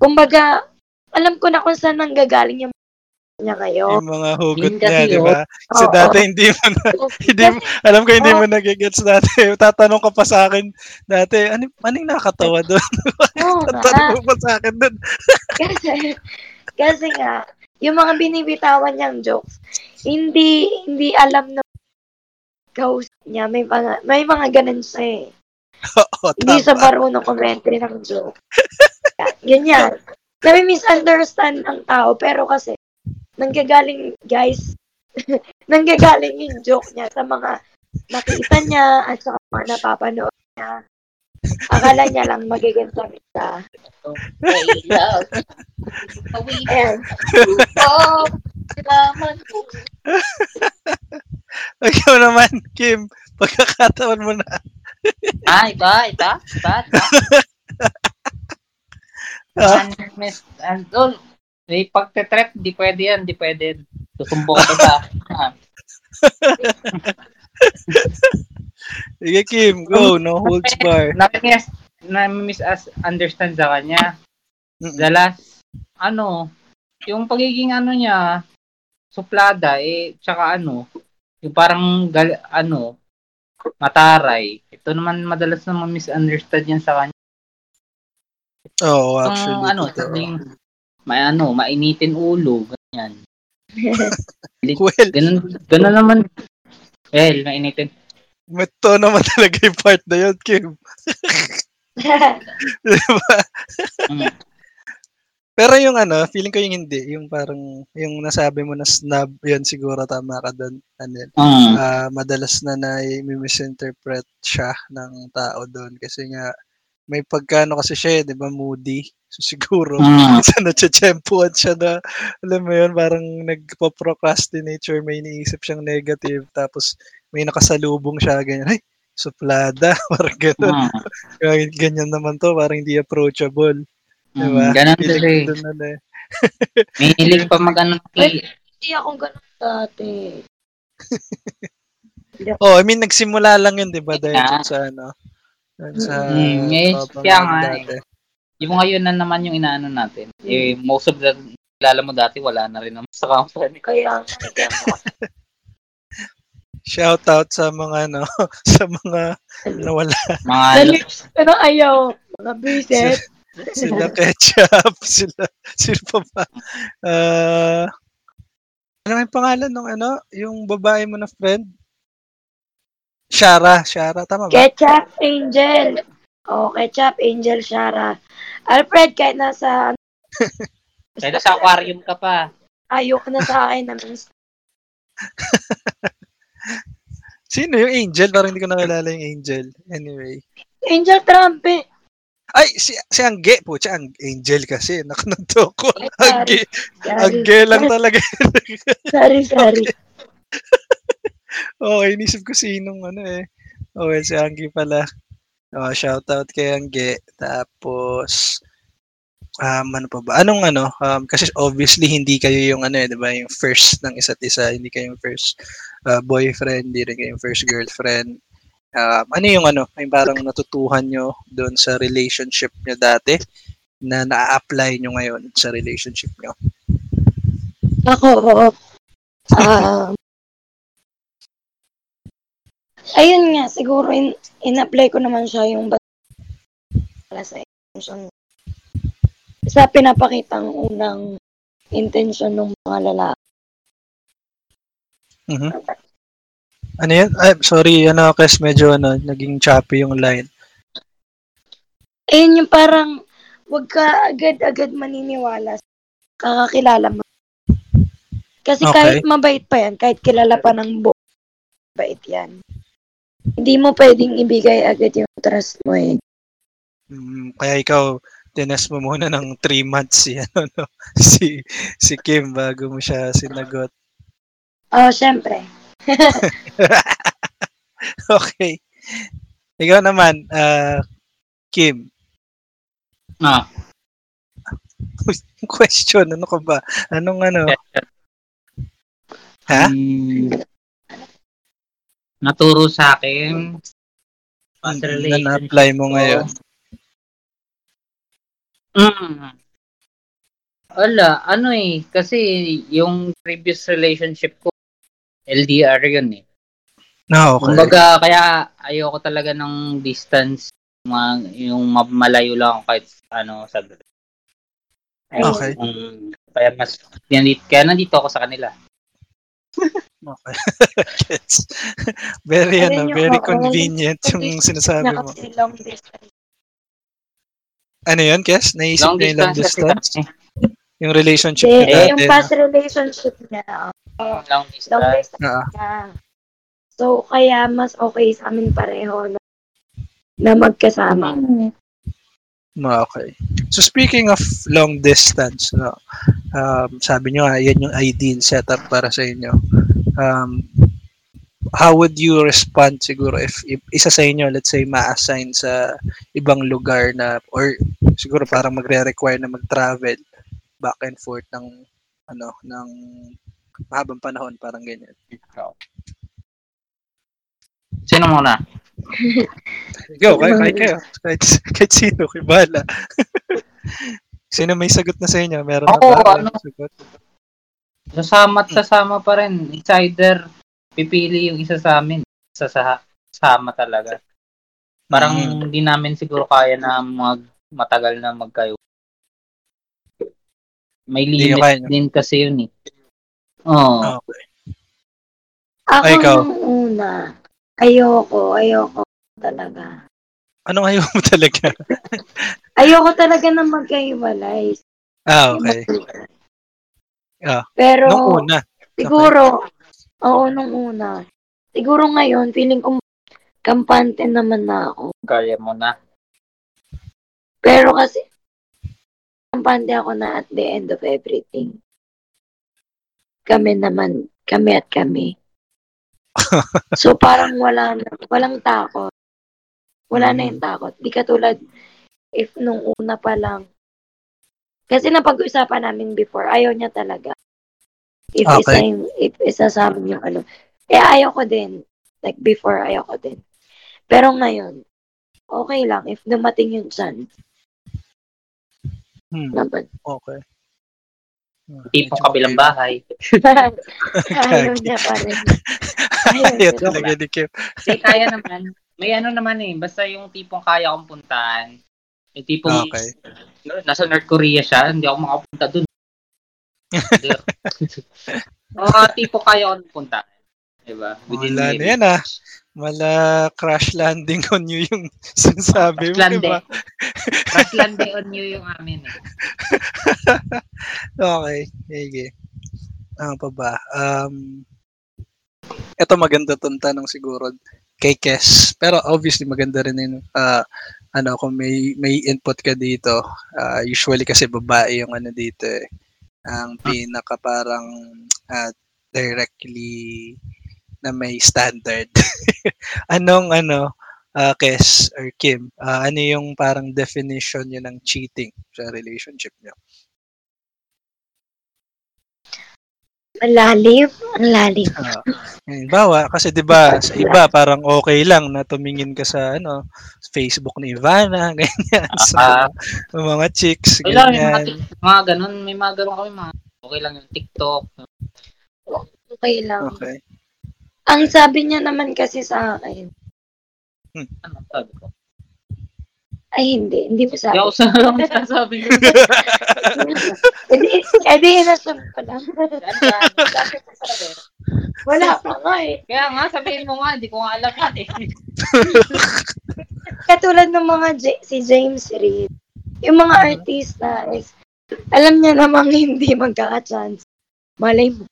Kumbaga, alam ko na kung saan nanggagaling yung mga niya ngayon. Yung mga hugot yung niya, di ba? Kasi oh, dati oh. hindi mo na, hindi, kasi, alam ko hindi oh. mo nagigets dati. Tatanong ka pa sa akin dati, ano, anong nakakatawa doon? Oh, tatanong pa sa akin doon. kasi, kasi nga, yung mga binibitawan niyang jokes, hindi, hindi alam na kausap niya. May mga, may mga ganun siya eh. Oo, hindi sa marunong commentary ng joke. Ganyan. Nami-misunderstand ang tao, pero kasi, nanggagaling, guys, nanggagaling yung joke niya sa mga nakita niya at sa mga napapanood niya. Akala niya lang magiging sabi siya. Okay, love. Ayan. Oh, salamat po. Ikaw naman, Kim, pagkakatawan mo na. Ah, iba, iba, iba, iba. Andol, may pagte-trap, di pwede yan, di pwede. Susumbo ko pa. Sige, Kim, go, no holds bar. Nami-miss, nami-misunderstand sa kanya. The last, ano, yung pagiging ano niya, suplada, eh, tsaka ano, yung parang, gal- ano, mataray. Ito naman madalas naman misunderstood yan sa kanya. Oo, oh, actually. Itong, ano, sabing, may ano, mainitin ulo, ganyan. Well, ganun, ganun naman. Well, mainitin. Ito naman talaga yung part na yun, Kim. Diba? Mm. Pero yung ano, feeling ko yung hindi, yung parang, yung nasabi mo na snub, yun siguro tama ka doon, Anil. Mm. Uh, madalas na na-misinterpret siya ng tao doon kasi nga, may pagkano kasi siya, di ba, moody. So siguro, mm. isa na tsyempuan siya na, alam mo yun, parang nagpo-procrastinate or may iniisip siyang negative, tapos may nakasalubong siya, ganyan, ay, suplada, parang gano'n. Mm. Ganyan naman to, parang hindi approachable. Diba? Mm, ganun hilig doon na eh. May hilig pa mag-anong eh. Hindi akong ganun dati. Oh, I mean, nagsimula lang yun, diba? Dahil yeah. sa ano? Sa... Mm, eh, kaya nga eh. Yung ngayon na naman yung inaano natin. Mm. Eh, most of the kilala mo dati, wala na rin naman sa company. Kaya nga. Shout out sa mga ano, sa mga nawala. Mga lips, pero ayaw. Mga bisit. Sila Ketchup, sila, sila pa ba? Uh, ano may pangalan nung ano? Yung babae mo na friend? Shara, Shara, tama ba? Ketchup, Angel. Oh, Ketchup, Angel, Shara. Alfred, kahit nasa... kahit nasa aquarium ka pa. Ayok na sa akin. Sino yung Angel? Parang hindi ko nakilala yung Angel. Anyway. Angel Trampe. Ay, si si Angge po. Si Ang, Angel kasi. Nakananto ko. Angge. Angge lang talaga. Sorry, sorry. Okay, inisip ko sinong ano eh. Oh, well, si Angge pala. Oh, shout out kay Angge. Tapos, um, ano pa ba? Anong ano? Um, kasi obviously, hindi kayo yung ano eh, di ba? Yung first ng isa't isa. Hindi kayo yung first uh, boyfriend. Hindi rin kayo yung first girlfriend. Um, ano yung ano, may parang natutuhan nyo doon sa relationship nyo dati na na-apply nyo ngayon sa relationship nyo? Ako, oo. Uh, ayun nga, siguro in, in-apply ko naman siya yung sa intention. Sa pinapakitang unang intention ng mga lalaki. Mm-hmm. Ano yan? Ay, sorry, ano, kasi medyo ano, naging choppy yung line. Ayun yung parang, wag ka agad-agad maniniwala sa kakakilala mo. Kasi okay. Kahit mabait pa yan, kahit kilala pa ng buo, mabait yan. Hindi mo pwedeng ibigay agad yung trust mo eh. Mm, kaya ikaw, tinest mo muna ng three months si, ano, no? si, si Kim bago mo siya sinagot. Oh, syempre. Okay. Ikaw naman, uh, Kim. Ah. Question, ano ka ba? Anong ano? Ha? Um, naturo sa akin. Na na-apply mo ngayon. Mm. Wala, ano eh. Kasi yung previous relationship ko, L D R yun eh. No, okay. Kumbaga, kaya ayoko talaga ng distance, mga, yung malayo lang kahit ano, sa okay. Um, kaya mas, kaya nandito ako sa kanila. Okay. Yes. Very, ano, very convenient yung sinasabi mo. Ano yun, Kes? Naisip na yung long distance? Yung relationship eh, niya. Yung past relationship niya. Uh, long distance. Uh-huh. Niya. So, kaya mas okay sa amin pareho na, na magkasama. Okay. So, speaking of long distance, no, um, sabi nyo, yan yung ideal setup para sa inyo. Um, how would you respond siguro if, if isa sa inyo, let's say, ma-assign sa ibang lugar na, or siguro parang magre-require na mag-travel back and forth ng ano ng mahabang panahon, parang ganyan. Sino muna? Go, kahit kahit kayo. Kahit, kahit sino, kay Bala. Sino may sagot na sa inyo? Meron ako, na ba? Ano, sagot? Sasama at sasama pa rin. It's either pipili yung isa sa amin, isa sa sama talaga. Parang mm. hindi namin siguro kaya na mag, matagal na magkayo. May limit kaya, no? Din kasi yun eh. Oo. Oh. Okay. Ako ay, ikaw. Nung una, ayoko, ayoko talaga. Anong ayoko mo talaga? Ayoko talaga na magkahiwalay. Ah, okay. Ah, pero, nung una. Siguro, okay. Oo, nung una. Siguro ngayon, feeling ko, kampante naman na ako. Kaya mo na. Pero kasi, kampante ako na at the end of everything. Kami naman, kami at kami. So, parang wala na, walang takot. Wala na yung takot. Di katulad, if nung una pa lang, kasi napag-usapan namin before, ayaw niya talaga. If okay. isa sa amin yung ano. Eh, ayaw ko din. Like, before, ayaw ko din. Pero ngayon, okay lang. If dumating yung chance. Hmm. Naman. Okay. Tipong okay. Kabilang bahay. Ayaw niya pa rin. Ayaw, ayaw talaga ni Kim. Kasi kaya naman. May ano naman eh. Basta yung tipong kaya kong puntahan. Yung tipong okay. Nasa North Korea siya. Hindi ako makapunta dun. Mga tipo kayo ang punta. Diba? Wala na yan ah. Mala crash landing on you yung sinasabi mo. Diba? Crash landing on you yung amin eh. Okay. Sige. Ano pa ba? Um, ito maganda tong tanong siguro kay Kes. Pero obviously maganda rin yun. Uh, ano, kung may, may input ka dito. Uh, usually kasi babae yung ano dito eh. Ang pinaka parang uh, directly na may standard. Anong ano, uh, Kes or Kim, uh, ano yung parang definition yun ng cheating sa relationship niyo? Malalim, ang lalim. Uh, bawa, kasi di ba sa iba parang okay lang na tumingin ka sa ano Facebook ni Ivana, ganyan. So, uh, mga chicks, ganyan. May mga, mga ganun, may mga ganun kami mga okay lang yung TikTok. Okay lang. Okay. Ang sabi niya naman kasi sa akin. Hmm. Ano sabi ko? Ay, hindi. Hindi mo sabi. Hindi ako sabi. Hindi, hindi inasabi ko lang. Wala pa nga eh. Kaya nga, sabihin mo nga, hindi ko nga alam yan eh. Katulad ng mga J- si James Reid, yung mga artista is, alam niya namang hindi magkaka-chance. Malay mo.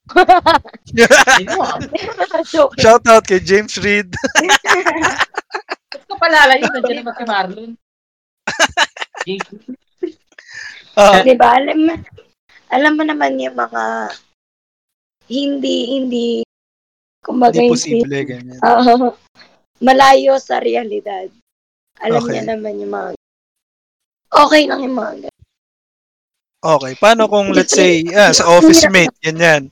Shout out kay James Reid. Ba't ko palalayo? Nandiyan naman si Marlon. Oh. Diba, alam mo, alam mo naman yung mga hindi, hindi, kumbaga hindi posible, hindi, ganyan. Uh, malayo sa realidad. Alam okay. niya naman yung mga, okay lang yung mga. Okay, paano kung let's say, ah, sa office mate, ganyan.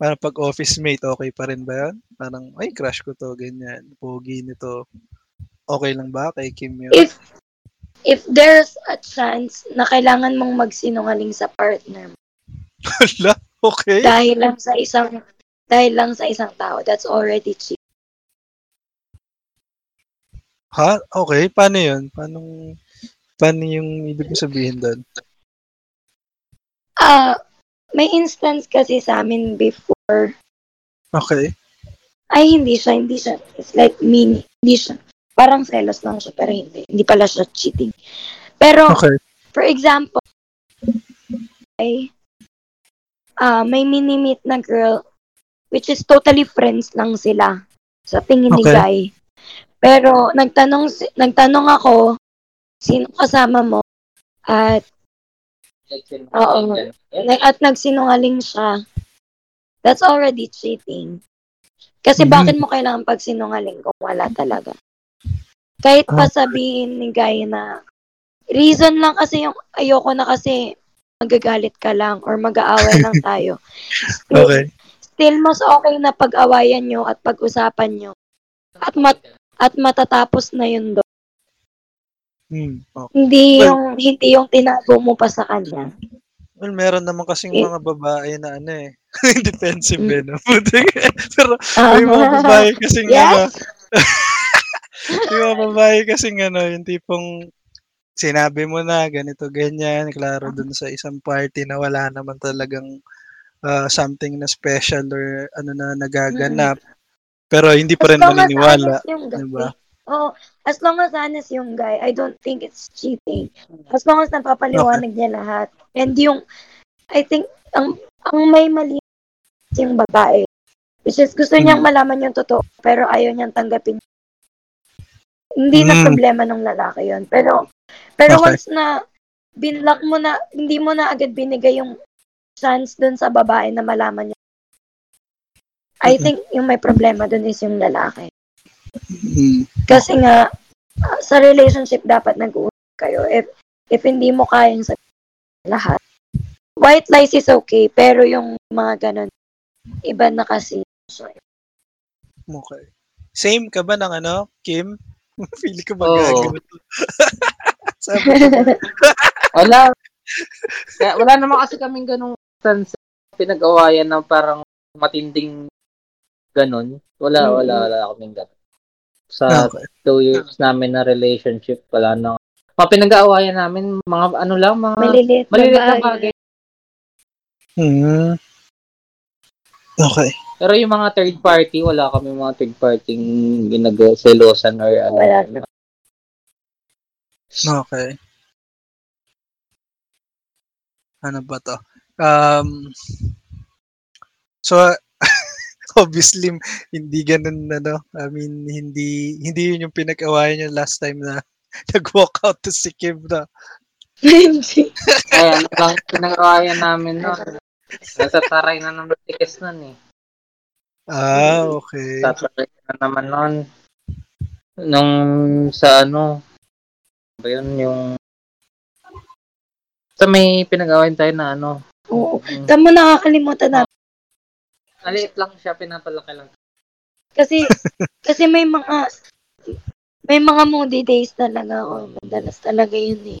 Parang pag office mate, okay pa rin ba yun? Parang, ay, crush ko to, ganyan. Pogi nito. Okay lang ba kay Kim yun? If, if there's a chance na kailangan mong magsinungaling sa partner mo. Hala, okay. Dahil lang sa isang, dahil lang sa isang tao, that's already cheap. Ha? Okay, paano yun? Paano, paano yung ibig sabihin doon? Ah, uh, may instance kasi sa amin before. Okay. Ay, hindi siya, hindi siya. It's like mini, hindi siya. Parang selos lang siya, pero hindi. Hindi pala siya cheating. Pero, okay. For example, ay, uh, may mini-meet na girl, which is totally friends lang sila sa tingin okay. ni guy. Pero, nagtanong, nagtanong ako, sino kasama mo? At, oo, at nagsinungaling siya. That's already cheating. Kasi mm-hmm. bakit mo kailangan pagsinungaling kung wala talaga? Kahit pa sabihin ni guy na reason lang kasi yung ayoko na kasi magagalit ka lang or mag-aaway lang tayo. Still, okay. Still, mas okay na pag-awayan nyo at pag-usapan nyo. At, mat- at matatapos na yun doon. Hmm, okay. Hindi yung well, hindi yung tinago mo pa sa kanya. Well, meron naman kasing It, mga babae na ano eh. Defensive eh, no? Pero uh-huh. may mga babae kasing yes? mga... Yung mga babae kasing ano, yung tipong sinabi mo na ganito, ganyan, klaro dun sa isang party na wala naman talagang uh, something na special or ano na nagaganap. Mm-hmm. Pero hindi pa rin maniniwala. Diba? Oh, as long as honest yung guy, I don't think it's cheating. As long as napapaliwanag okay. niya lahat. And yung, I think, ang, ang may mali yung babae. Which is, gusto niyang malaman yung totoo, pero ayaw niyang tanggapin. Hindi na problema ng lalaki yun. Pero, Pero okay. once na binlock mo na, hindi mo na agad binigay yung chance dun sa babae na malaman niya. I mm-hmm. think yung may problema dun is yung lalaki. Mm-hmm. Kasi nga, uh, sa relationship dapat nag-uusap kayo. If, if hindi mo kayang sabihin lahat, white lies is okay, pero yung mga ganun, iba na kasi. Sorry. Okay. Same ka ba ng ano, Kim? Feel ko magagano. Wala. Wala naman kasi kaming ganung instance pinag-awayan ng parang matinding ganun. Wala, wala, wala kaming ganun. Sa okay. two years namin na relationship, wala na. Mga pinag-awayan namin, mga ano lang, mga maliliit, maliliit na bagay. Hmm. Okay. Pero yung mga third party, wala kami mga third party ginag-selosan or ano. Wala na. Okay. Ano ba to? Um, so, obviously, hindi ganun, ano, I mean, hindi, hindi yun yung pinag-awayan nyo last time na nag-walk out to si Kim na. Hindi. Ayan, lang pinag-awayan namin, no? Nasa taray na naman tikis nun, eh. Ah, okay. Tataray na naman nun. Nung sa ano, yun yung sa may pinag-awayan tayo na ano. Oo. Tama, nakakalimutan na. Maliit lang siya, pinapalaki lang. Kasi kasi may mga may mga moody days talaga ako. Madalas talaga yun eh.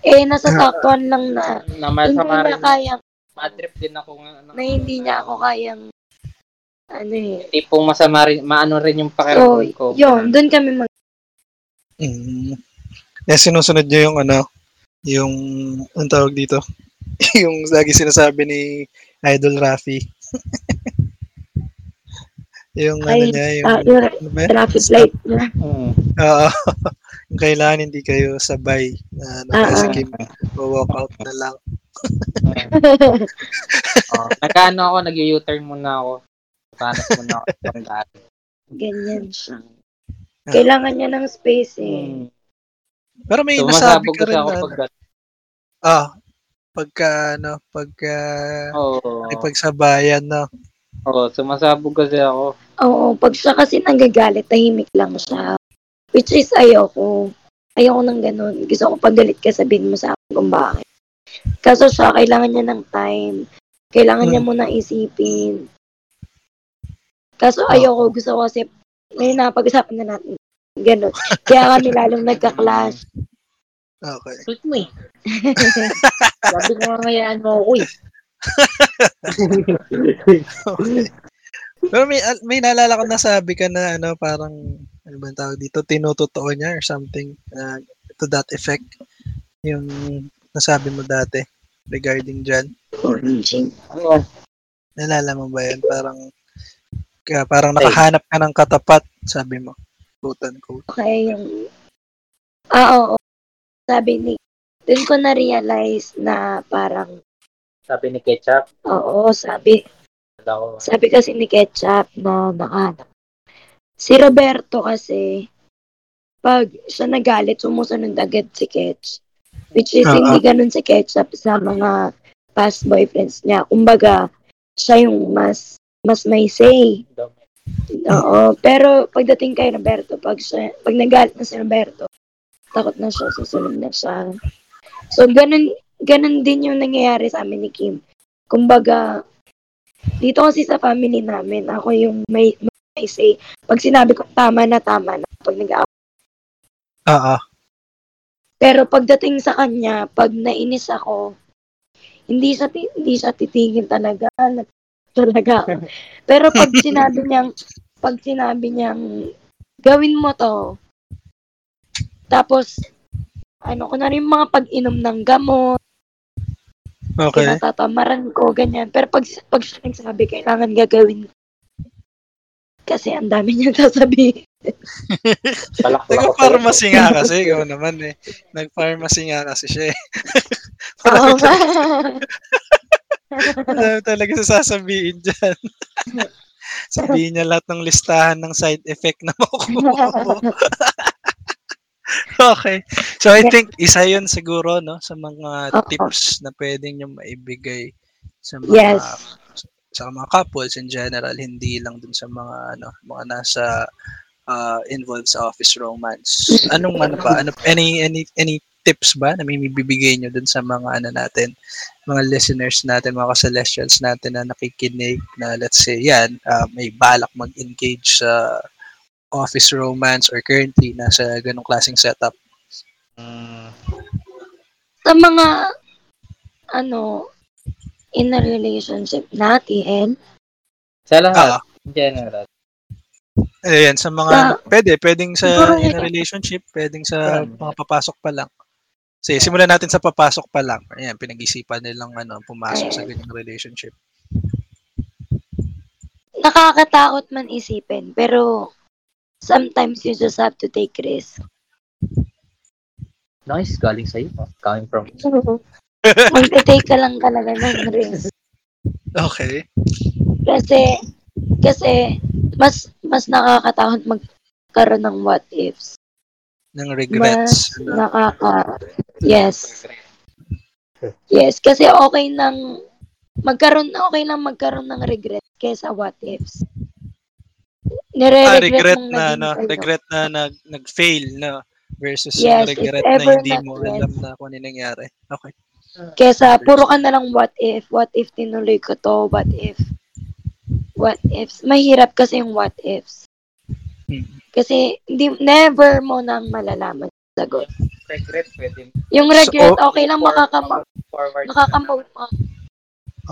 Eh nasa taktuan lang na hindi na kayang madrip din ako ng ano. Na hindi niya ako kayang ano eh. Tipong masama rin, maano rin yung pakiramdam ko. So, yun, doon kami mag mm. Eh, sinusunod nyo yung ano, yung, ang tawag dito, yung lagi sinasabi ni Idol Raffy. Yung ay, ano niya, yung, uh, yung ano ba? Raffy flight niya. Oo. Uh, yung kailangan hindi kayo sabay na nakasigim, walk out na lang. Oh, nagkaano ako, nag-u-turn muna ako. Panas muna ako. Ganyan siya. Kailangan niya ng space eh. Hmm. Pero may so, nasabi ka rin na, pag... ah, pagka, ano, pagka, oh, ay pagsabayan, no? Oo, oh, sumasabog kasi ako. Oo, pag siya kasi nanggagalit, tahimik lang siya. Which is, ayoko. Ayoko nang ganun. Gusto ko pag galit ka, sabihin mo sa akin kung bakit. Kaso siya, kailangan niya ng time. Kailangan hmm. niya muna isipin. Kaso ayoko, gusto ko kasi, may napag-usapan na natin. Ganon. Kaya kami lalong nagka-clash. Okay. Sweet mo eh. Sabi ko nga ngayaan mo ako eh. Pero may, may naalala ko na sabi ka na ano, parang, ano ba ang tawag dito, tinutotoo niya or something uh, to that effect. Yung nasabi mo dati regarding dyan. Oranging. Ano? Naalala mo ba yan? Parang, kaya, parang nakahanap ka ng katapat, sabi mo. Okay, yung... Ah, oo. Sabi ni... Doon ko na-realize na parang... Sabi ni Ketchup? Oo, sabi... Hello. Sabi kasi ni Ketchup na nakahanap. Si Roberto kasi... Pag siya nagalit, sumusunod agad si Ketch. Which is, uh-huh. hindi ganun si Ketchup sa mga past boyfriends niya. Kumbaga, siya yung mas... Mas may say. Dumb. Oo, pero pagdating kay Roberto, pag, siya, pag nagalit na si Roberto, takot na siya, susunod na siya. So, ganun, ganun din yung nangyayari sa amin ni Kim. Kumbaga, dito kasi sa family namin, ako yung may, may say, pag sinabi ko, tama na, tama na, pag nag-aaway. Uh-huh. Pero pagdating sa kanya, pag nainis ako, hindi siya, hindi siya titigil talaga, talaga. Pero pag sinabi niyang, pag sinabi niyang, gawin mo to, Tapos, ano ko na rin mga pag-inom ng gamot. Okay. Tinatamaran ko, ganyan. Pero pag, pag siya nagsabi, kailangan gagawin ko. Kasi ang dami niyang sasabihin. Nag-pharmacy nga kasi, gano'n naman eh. Nag-pharmacy nga kasi siya eh. Oo nga. Alam talaga sa sasabihin dyan. Sabihin niya lahat ng listahan ng side effect na makukuha ko. Okay. So I think isa yun siguro no sa mga uh-oh tips na pwedeng nyo maibigay sa mga yes sa mga couples in general, hindi lang dun sa mga ano, mga nasa uh, involved sa Office Romance. Anong ano pa? Ano any any any tips ba na may bibigay nyo dun sa mga ano natin, mga listeners natin, mga ka-celestials natin na nakikinig na let's say yan, uh, may balak mag-engage sa Office Romance or currently nasa ganung klaseng setup? Mm. Sa mga ano in a relationship natin, sa lahat, ah, general. Ayan, sa mga sa, pwede, pwedeng sa in a relationship, pwedeng sa mga papasok pa lang. Sige, simulan natin sa papasok pa lang. Ayan, pinag-isipan nilang ano, pumasok ayan sa ganyang relationship. Nakakatakot man isipin, pero sometimes you just have to take risk. Nice, galing sa'yo. Coming from mag-take ka lang talaga ng risk. Okay. Kasi, kasi, mas mas nakakatakot magkaroon ng what ifs. Ng regrets. Mas nakaka... Yes. Yes, kasi okay nang magkaroon, okay lang magkaroon ng regret kaysa what ifs. Nire-regret ah, regret na, na, na regret na, na nag-fail na versus yes, regret na hindi mo alam na kung ano nangyari. Okay. Kesa puro ka na lang what if, what if tinuloy ko to, what if, what ifs. Mahirap kasi yung what ifs. Hmm. Kasi di, never mo nang malalaman yung sagot. Regret pwede. Yung regret, so, okay lang makakam- makakamote mo.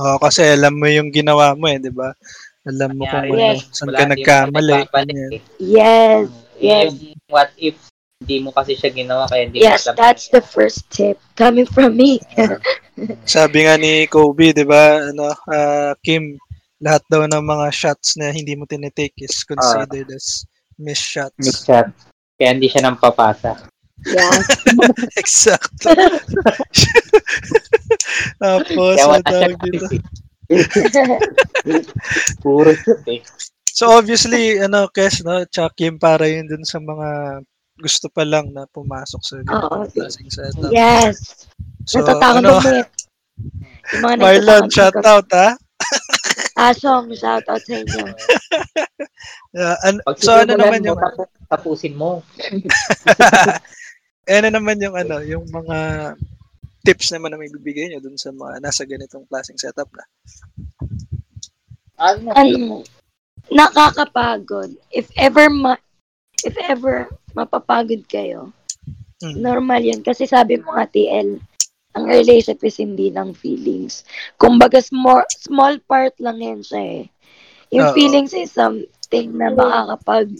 Oh, kasi alam mo yung ginawa mo eh, di ba? Alam mo kung yes ano, saan ka nagkamali. Yes, yes. What if hindi mo kasi siya ginawa kaya hindi yes, mo alam. Yes, that's the first tip coming from me. Sabi nga ni Kobe, di ba, ano, uh, Kim, lahat daw ng mga shots na hindi mo tinitake is considered uh, as missed shots. Missed shots. Kaya hindi siya nang papasa. Yeah. Exactly. Tapos, kaya wala siya kasi. Puro siya. So, obviously, ano, Kes, no, tsaka Kim, para yun dun sa mga gusto pa lang na pumasok sa oh, klaseng setup. Yes. So, natatakot ano, mo yun. Marlon, shoutout, ha? Asong, shoutout sa inyo. Yeah, an- so, ano naman yung... Mo, tapusin mo. Ano naman yung, ano, yung mga tips naman na may bibigay nyo dun sa mga nasa ganitong klaseng setup na? Ano? ano nakakapagod. If ever ma- if ever mapapagod kayo, mm. normal yun. Kasi sabi mo nga, T L, ang relationship is hindi ng feelings. Kumbaga, small, small part lang yan siya eh. Yung uh, feelings is something na makakapag,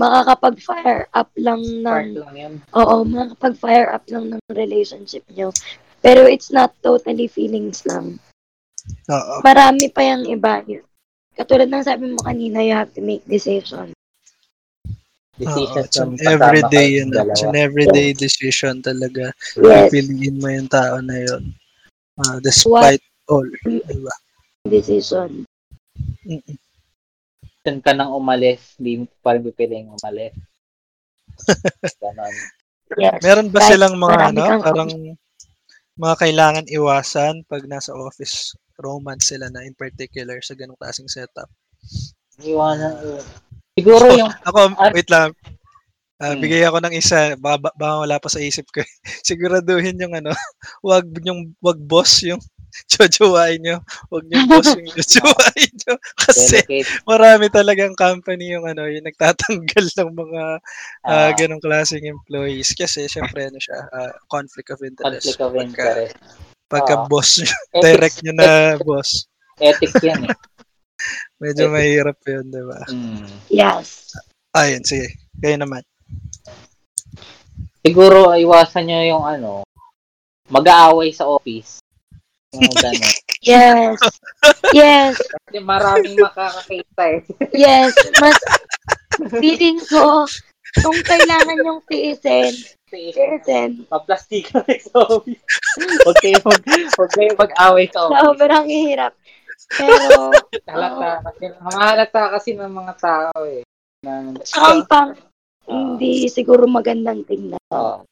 makakapag-fire up lang ng... Part lang yan. Oo, makakapag-fire up lang ng relationship nyo. Pero it's not totally feelings lang. Uh, Marami pa yung iba yun. Katulad ng sabi mo kanina, you have to make decisions. Uh, it's an everyday yun. It's an everyday decision talaga. Yes. Piliin mo yung tao na yun. Uh, despite what? All. Diba? Decision. Mm-mm. Saan ka nang umalis, di mo parang pipiliin umalis. Ganon. Yes. Meron ba silang mga ano, parang mga kailangan iwasan pag nasa Office Romance sila na in particular sa ganung klaseng setup? Iwanan yun. Siguro so, yung... Ako, wait lang. Uh, hmm. Bigay ako ng isa. Baka, baka wala pa sa isip ko. Siguraduhin yung ano, wag yung wag boss yung jojowain nyo. Wag yung boss yung jojowain nyo. Kasi marami talagang company yung ano, yung nagtatanggal ng mga uh, ganong klaseng employees. Kasi syempre ano siya, uh, conflict of interest. Conflict of interest. Pagka, pagka uh, boss nyo, direct nyo na ethics. Boss. Ethics yan eh. Medyo mahirap yun, di ba? Mm. Yes. Ayun, sige. Kayo naman. Siguro iwasan nyo yung ano, mag-aaway sa office. Yung gano'n. Yes. Yes. Kasi maraming makakakita eh. Yes. Mas feeling ko, kung kailangan yung tiisin, tiisin. Paplastika na sa office. Huwag kayong okay, mag-aaway sa office. Sobrang hirap. Pero, halata kasi, halata kasi ng mga tao eh. Ay, pang, Uh, hindi siguro magandang tingnan. Oo,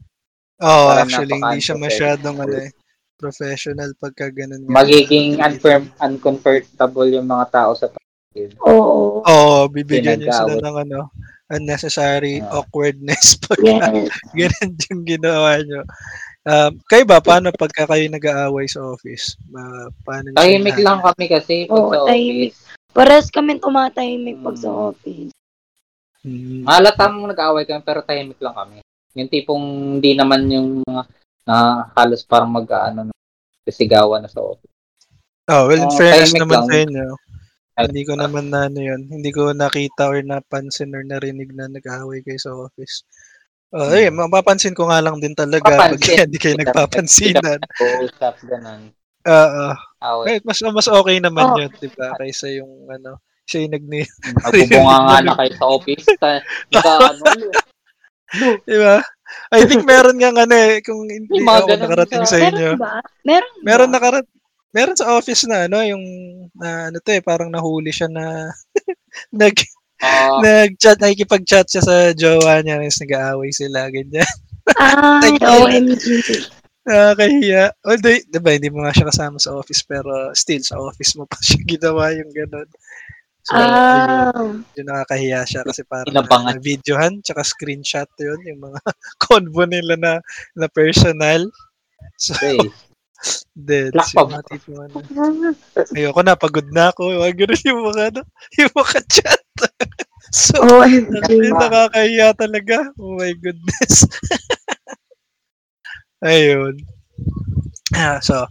oh, actually, hindi siya masyadong eh, professional pagka ganun. Magiging unfirm, uncomfortable yung mga tao sa pagkakit. Oo. Oo, bibigyan nyo sila ng ano, unnecessary uh, awkwardness pagka yes. ganun yung ginawa nyo. Um, kayo ba, paano pagka kayo nag-aaway sa office? Uh, paano tahimik na- lang kami kasi pag oh, sa tahimik. Office. Pares kami tumatahimik hmm. pag sa office. Hmm. Halata mo nag-aaway kami pero tahimik lang kami. Yung tipong hindi naman yung mga uh, halos parang mag-ano sisigawan na sa office. Oh, well, in uh, fairness naman sa inyo. Hindi ko naman na ano yun. Hindi ko nakita or napansin or narinig na nag-aaway kayo sa office. Oh, hmm. eh, mapapansin ko nga lang din talaga pag hindi kayo nagpapansinan. Usap ganun. Oo. Mas mas okay naman oh. yun, di ba? Kaysa yung ano siya yung nag-nil. Nagbubunga nga na kayo sa office. Diba, ano? Diba? I think meron nga nga eh, kung hindi ako nakarating sa, sa inyo. Meron ba? Meron ba? Meron, nakarat- meron sa office na, ano, yung, uh, ano to eh, parang nahuli siya na, nag, uh, nag-chat, nakikipag-chat siya sa jowa niya, tapos nag-aaway sila, ganyan. Ay, O M G. Nakakahiya. Although, diba, hindi mo nga siya kasama sa office, pero still, sa office mo pa siya ginawa yung gano'n. So, ah. yun, yun nakakahiya siya kasi parang na, na videohan tsaka screenshot yun, yung mga convo nila na, na personal. So, hey. Dead. Black siya, ayoko na, pagod na ako. Huwag gano'n yung mga, no? Yung mga chat. So, oh, nakakahiya talaga. Oh my goodness. Ayun. Ah, so,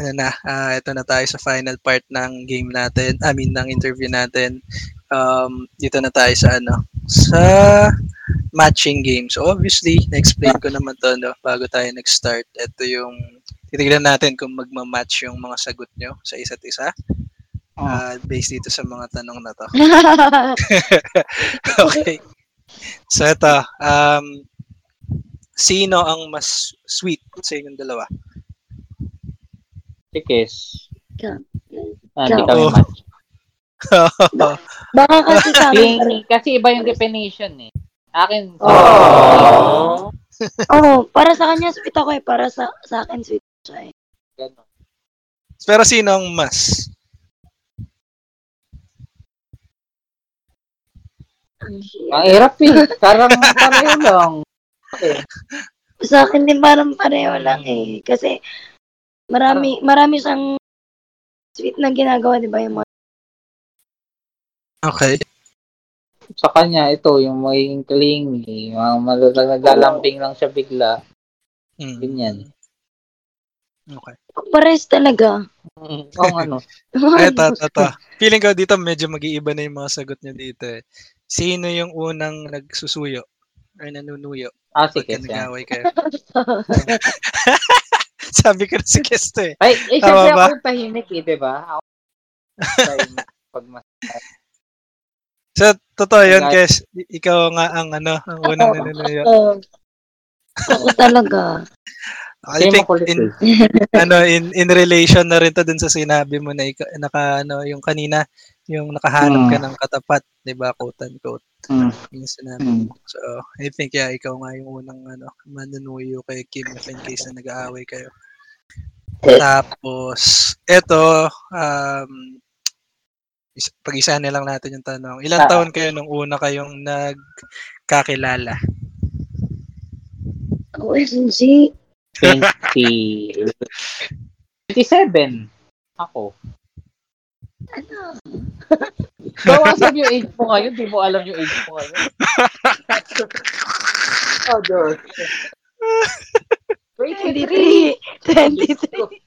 ano na, uh, ito na tayo sa final part ng game natin, I mean, ng interview natin. Um, dito na tayo sa, ano, sa matching game. So, obviously, na-explain ko naman to, no, bago tayo nag-start. Ito yung, titignan natin kung magmamatch yung mga sagot nyo sa isa't isa. Uh, based dito sa mga tanong na to. Okay. So, ito, um, sino ang mas sweet sa inyong dalawa? Si Chris. Ikaw. Ah, hindi kami oh. match. ba- baka kasi sa akin. Kasi iba yung definition eh. Akin. Oo. Oo. Para sa kanya sweet ako eh. Para sa, sa akin sweet siya eh. Ganun. Pero sino ang mas? Ang hirap eh. Parang pareho lang. Okay. Sa akin din parang pareho lang eh. Kasi Marami, marami siyang sweet na ginagawa, di ba yung mga... Okay. Sa kanya, ito, yung may clingy, yung naglalambing lang siya bigla. Mm. Ganyan. Okay. Pares talaga. Mm. Oo, ano. Ay, ta, ta, ta. Feeling ko dito, medyo mag-iiba na yung mga sagot niya dito eh. Sino yung unang nagsusuyo? Or nanunuyo? Ah, sige. Pagka nag-away kayo. Sabi ko na si Kes to eh. Ay, eh, siyempre ako yung tahimik eh, diba? Ako yung pagmasakit. So, totoo yun, Kes. Ikaw nga ang ano, ang unang nanunuyo. Ako talaga. I think, in, ano, in, in relation na rin to dun sa sinabi mo na ikaw, naka, ano, yung kanina, yung nakahanap hmm. ka ng katapat, diba, quote-unquote. Hmm. Yung sinabi mo. Hmm. So, I think, yeah, ikaw nga yung unang, ano, manunuyo kay Kim if in case na nag-aaway kayo. Tapos, eto, um, is- pag-isahan na lang natin yung tanong. Ilang ah. taon kayo nung una kayong nagkakilala? Oh, O S G. twenty twenty-seven ako. Ano? Bawasan yung age mo ngayon. Di mo alam yung age mo ngayon. Oh, Diyos. twenty-three. twenty-three.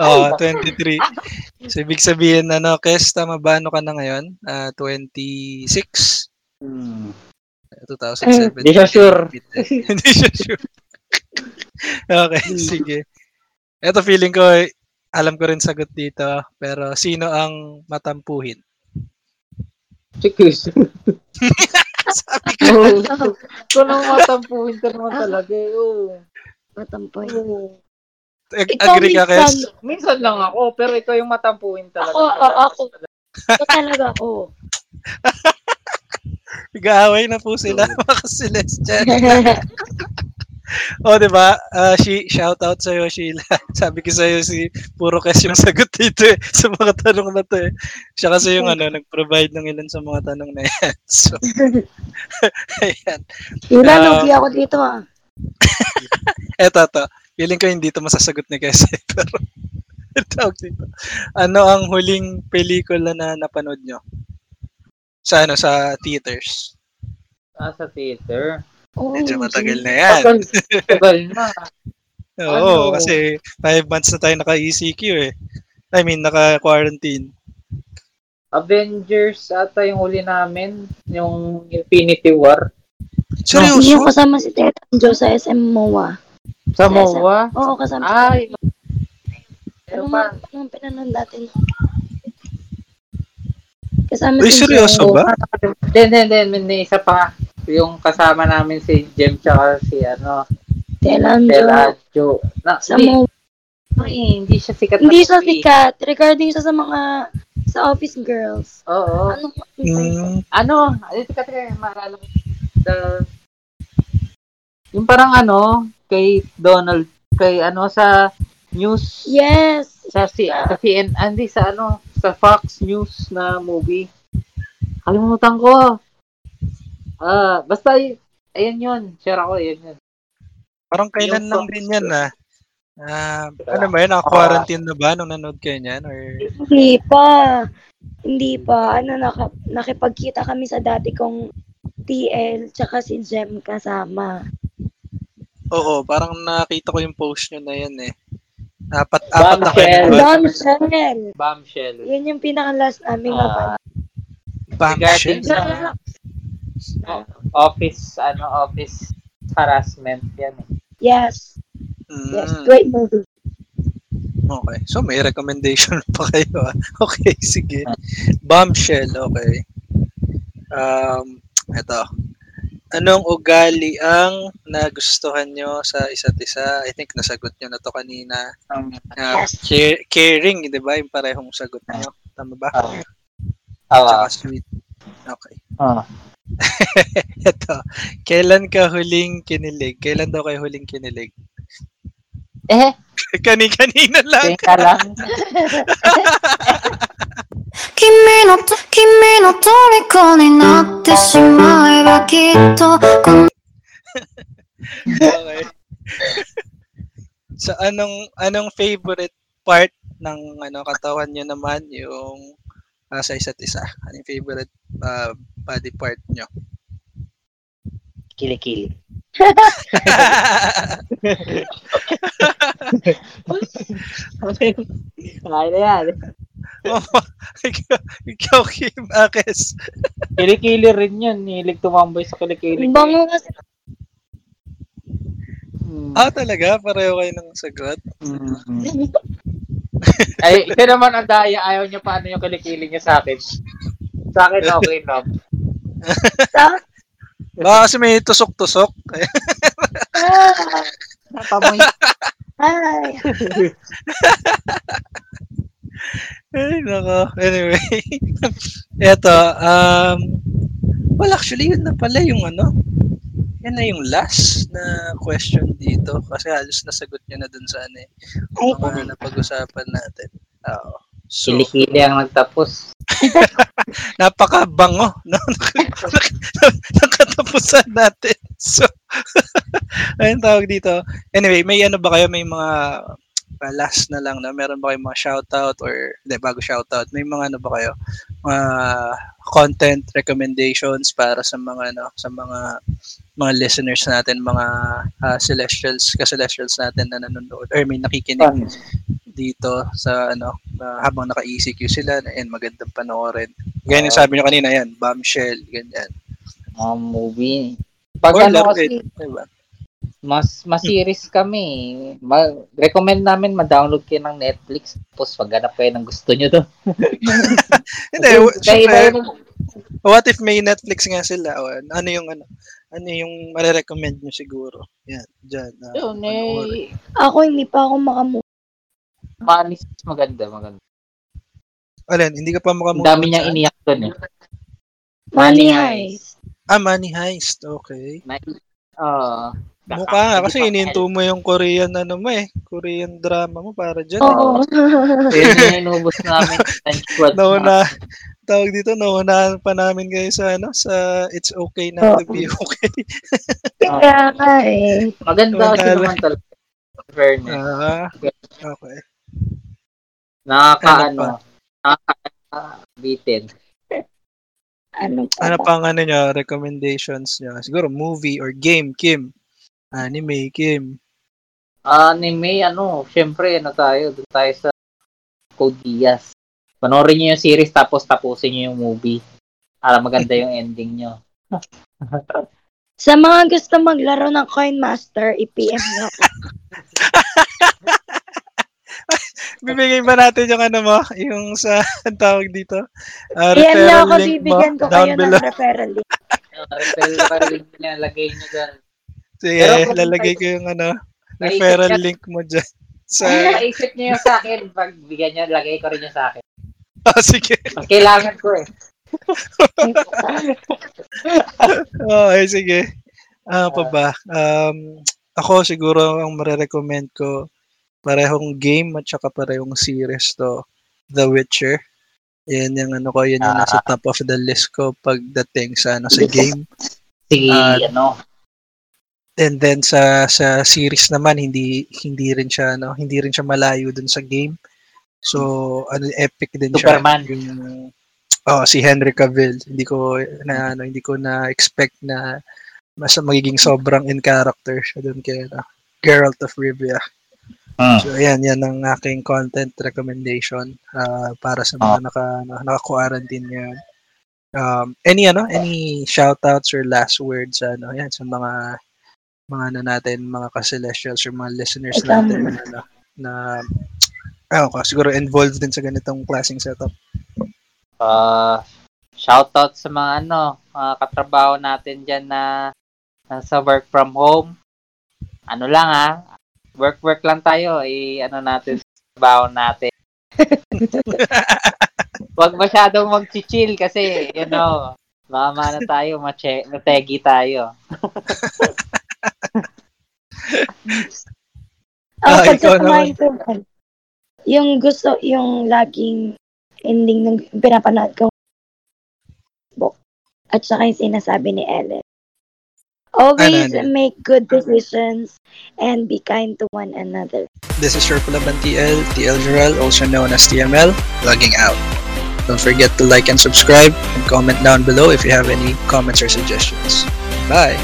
Oh, twenty-three. So, ibig sabihin, ano, Kes, tama ba? Ano ka na ngayon? Uh, twenty-six? Hmm. twenty seventeen. Hindi siya sure. Hindi siya sure. Okay, sige. Ito feeling ko, alam ko rin sagot dito. Pero sino ang matampuhin? Si Chris. Sabi ko. Oh, kung nang matampuhin ka naman talaga. Oh. Matampuhin. Oh. Agree ka, Kes? Minsan lang ako, pero ikaw yung matampuhin talaga. Ako, talaga. ako. Ito talaga ako. Nag-aaway na po sila, mga Celestial. O, diba? Uh, she, shoutout sa'yo, Sheila. Sabi ko sa'yo, si puro Kes yung sagot dito eh, sa mga tanong na to eh. Siya kasi yung ano, nag-provide ng ilan sa mga tanong na yan. So, ayan. Wala, um, lugi ako dito ah. Eto, to. Feeling ko hindi ito masasagot ni Kes. Pero, tawag dito. Ano ang huling pelikula na napanood nyo? Sa ano, sa theaters? Ah, sa theater? Oh, medyo matagal na yan. Matagal na. Oo, ano? Kasi five months na tayo naka-E C Q eh. I mean, naka-quarantine. Avengers ata yung huli namin. Yung Infinity War. Seryoso? Hindi yung kasama si Teta Joe sa S M M O A. Sa M O A? Oo, kasama. Ay. Ano man, anong pinanood natin? Kasama Uy, si seryoso Jim, ba? Then, then, then, may isa pa. Yung kasama namin si Jem tsaka si, ano, Telanjo. Na, sa M O A. Ay, hindi siya sikat. Hindi siya sikat. Regarding siya sa mga, sa Office Girls. Oo. Ano? Mm. Ano? Sikat kayo, maalala mo. The, yung parang, ano, kay Donald, kay ano sa news. Yes. Sa si sa C N N, hindi sa ano, sa Fox News na movie. Kalimutan ko. Ah, uh, basta ay, ayan 'yon. Share ako, ayan 'yon. Parang kailan lang din 'yan ah. Ah, uh, ano ba 'yan? Naka-quarantine na ba nung nanood kayo niyan or hindi pa. Hindi pa. Ano naka, nakipagkita kami sa dati kong T L tsaka si Jem kasama. Oo, parang nakita ko yung post nyo na yan eh. Apat, apat na kayo. Bombshell. Bombshell. Yun yung pinaka-last namin uh, Bombshell? Na, uh, office, ano, office harassment yan eh. Yes. Mm. Yes, great movie. Okay, so may recommendation pa kayo ah. Okay, sige. Bombshell, okay. Um, eto. Anong ugali ang nagustuhan nyo sa isa't isa? I think nasagot nyo na to kanina. Um, uh, care, caring, di ba? Yung parehong sagot nyo. Tama ba? Oo. Uh, uh, sweet. Okay. Uh, Ito. Kailan ka huling kinilig? Kailan daw kayo huling kinilig? Eh? Kani-kanina lang. Kani-kanina lang. Kimi no to, kimi no toriko ni natte shimae wa kitto. Okay. So anong anong favorite part ng ano katawan niyo naman yung uh, sa isa't isa? Anong favorite uh, body part niyo? Kilikili. Ay, yan. Oh, ikaw, Kim, Akes. Kilikili rin yun. Hilig tumamboy sa kilikili. Bango kasi. Hmm. Ah, talaga? Pareho kayo ng sagot? Mm-hmm. Ay, ito naman ang daya. Ayaw niya paano yung kilikili niya sa akin. Sa akin, okay, no? Sa baka kasi may tusok-tusok. Ah, napamoy. Ay. Ay, nako. Anyway. Eto, um, well, actually, yun na pala yung ano. Yan na yung last na question dito. Kasi halos nasagot niya na dun sa ano eh. Kung ano na pag-usapan natin. Oo. Oh. So, kilikili ang nagtapos. Napakabango, no? Nakatapusan natin. So, ayun tawag dito. Anyway, may ano ba kayo? May mga uh, last na lang na meron ba kayong mga shoutout or hindi, bago shoutout. May mga ano ba kayo? Mga uh, content recommendations para sa mga ano, sa mga mga listeners natin, mga uh, celestials, ka-celestials natin na nanonood or may nakikinig. Um. Dito sa ano uh, habang naka-E C Q sila and magandang panoorin. Ganyan yung sabi nyo kanina yan, bombshell, ganyan. mga movie. Pag or ano kasi, diba? Mas mas series kami. Mag- recommend namin ma-download kayo ng Netflix tapos paghanap kayo ng gusto nyo doon. Hindi, syempre, what if may Netflix nga sila? O, ano yung ano? Ano yung mare-recommend nyo siguro? Yan, dyan. Uh, Yun, eh. Ako, hindi pa ako makamu... Manis, maganda, maganda. Alin, hindi ka pa makamu... Ang dami niyang iniyak doon eh. Money Heist. Ah, Money Heist. Okay. Ah... Uh, Mukha nga, kasi ininto mo yung Korean ano mo eh. Korean drama mo para dyan. Oo. Kaya nga inubos namin. Nauna, tawag dito, naunahan pa namin kayo sa ano, sa It's Okay Not to Be Okay. Kaya nga eh. Maganda kasi naman talaga. Fairness. Ah, okay. Nakakaano. Nakaka-beaten. Ano pa? Ano pang ano nyo, recommendations nyo? Siguro movie or game, Kim? Anime, Kim. Anime, ano, syempre, ano tayo, doon tayo sa Code Geass. Panorin nyo yung series, tapos tapusin nyo yung movie. Para maganda yung ending nyo. Sa mga gusto maglaro ng Coin Master, i-P M nyo. Bibigyan ba natin yung ano mo? Yung sa, ang tawag dito? Uh, I-M nyo ako, bibigyan ko kayo below. Ng referral link. Referral link nyo, lagay nyo dyan. Sige, pero, lalagay ko yung ano, referral niya, link mo dyan. Sa... Naisip niyo yung sa akin, pag bigyan niyo, lagay ko rin yung sa akin. Oh, sige. Ang kailangan ko eh. Okay, sige. Ano pa ba? Um, ako siguro ang marirecommend ko, parehong game at saka parehong series to, The Witcher. Yan yung ano ko, yan yung uh, nasa top of the list ko pagdating sa ano sa game. Sige, at, ano... And then sa sa series naman hindi hindi rin siya ano, hindi rin siya malayo dun sa game. So, ano epic din Superman. Siya. Superman. Oh, si Henry Cavill. Hindi ko na ano, hindi ko na expect na mas magiging sobrang in character siya dun kay uh, Geralt of Rivia. Ah. So, ayan, yan ang aking content recommendation uh, para sa mga ah. naka naka-quarantine ngayon. Um, any ano, any shoutouts or last words ano, ayan sa mga mga ano natin, mga ka-celestials or mga listeners natin na, na ayoko, siguro involved din sa ganitong klaseng setup. Uh, shoutout sa mga ano, mga katrabaho natin dyan na nasa work from home. Ano lang ha, work-work lang tayo, eh, ano natin, trabaho natin. Huwag masyadong mag-chill kasi, you know, mama na tayo, mache- mategi tayo. Ah, oh, ikaw naman. Yung gusto, yung laging ending ng pinapanood ko book. At saka yung sinasabi ni Ellen. Always ano, ano. Make good decisions and be kind to one another. This is your Pulaban T L, T L Gerald, also known as T M L, logging out. Don't forget to like and subscribe and comment down below if you have any comments or suggestions. Bye!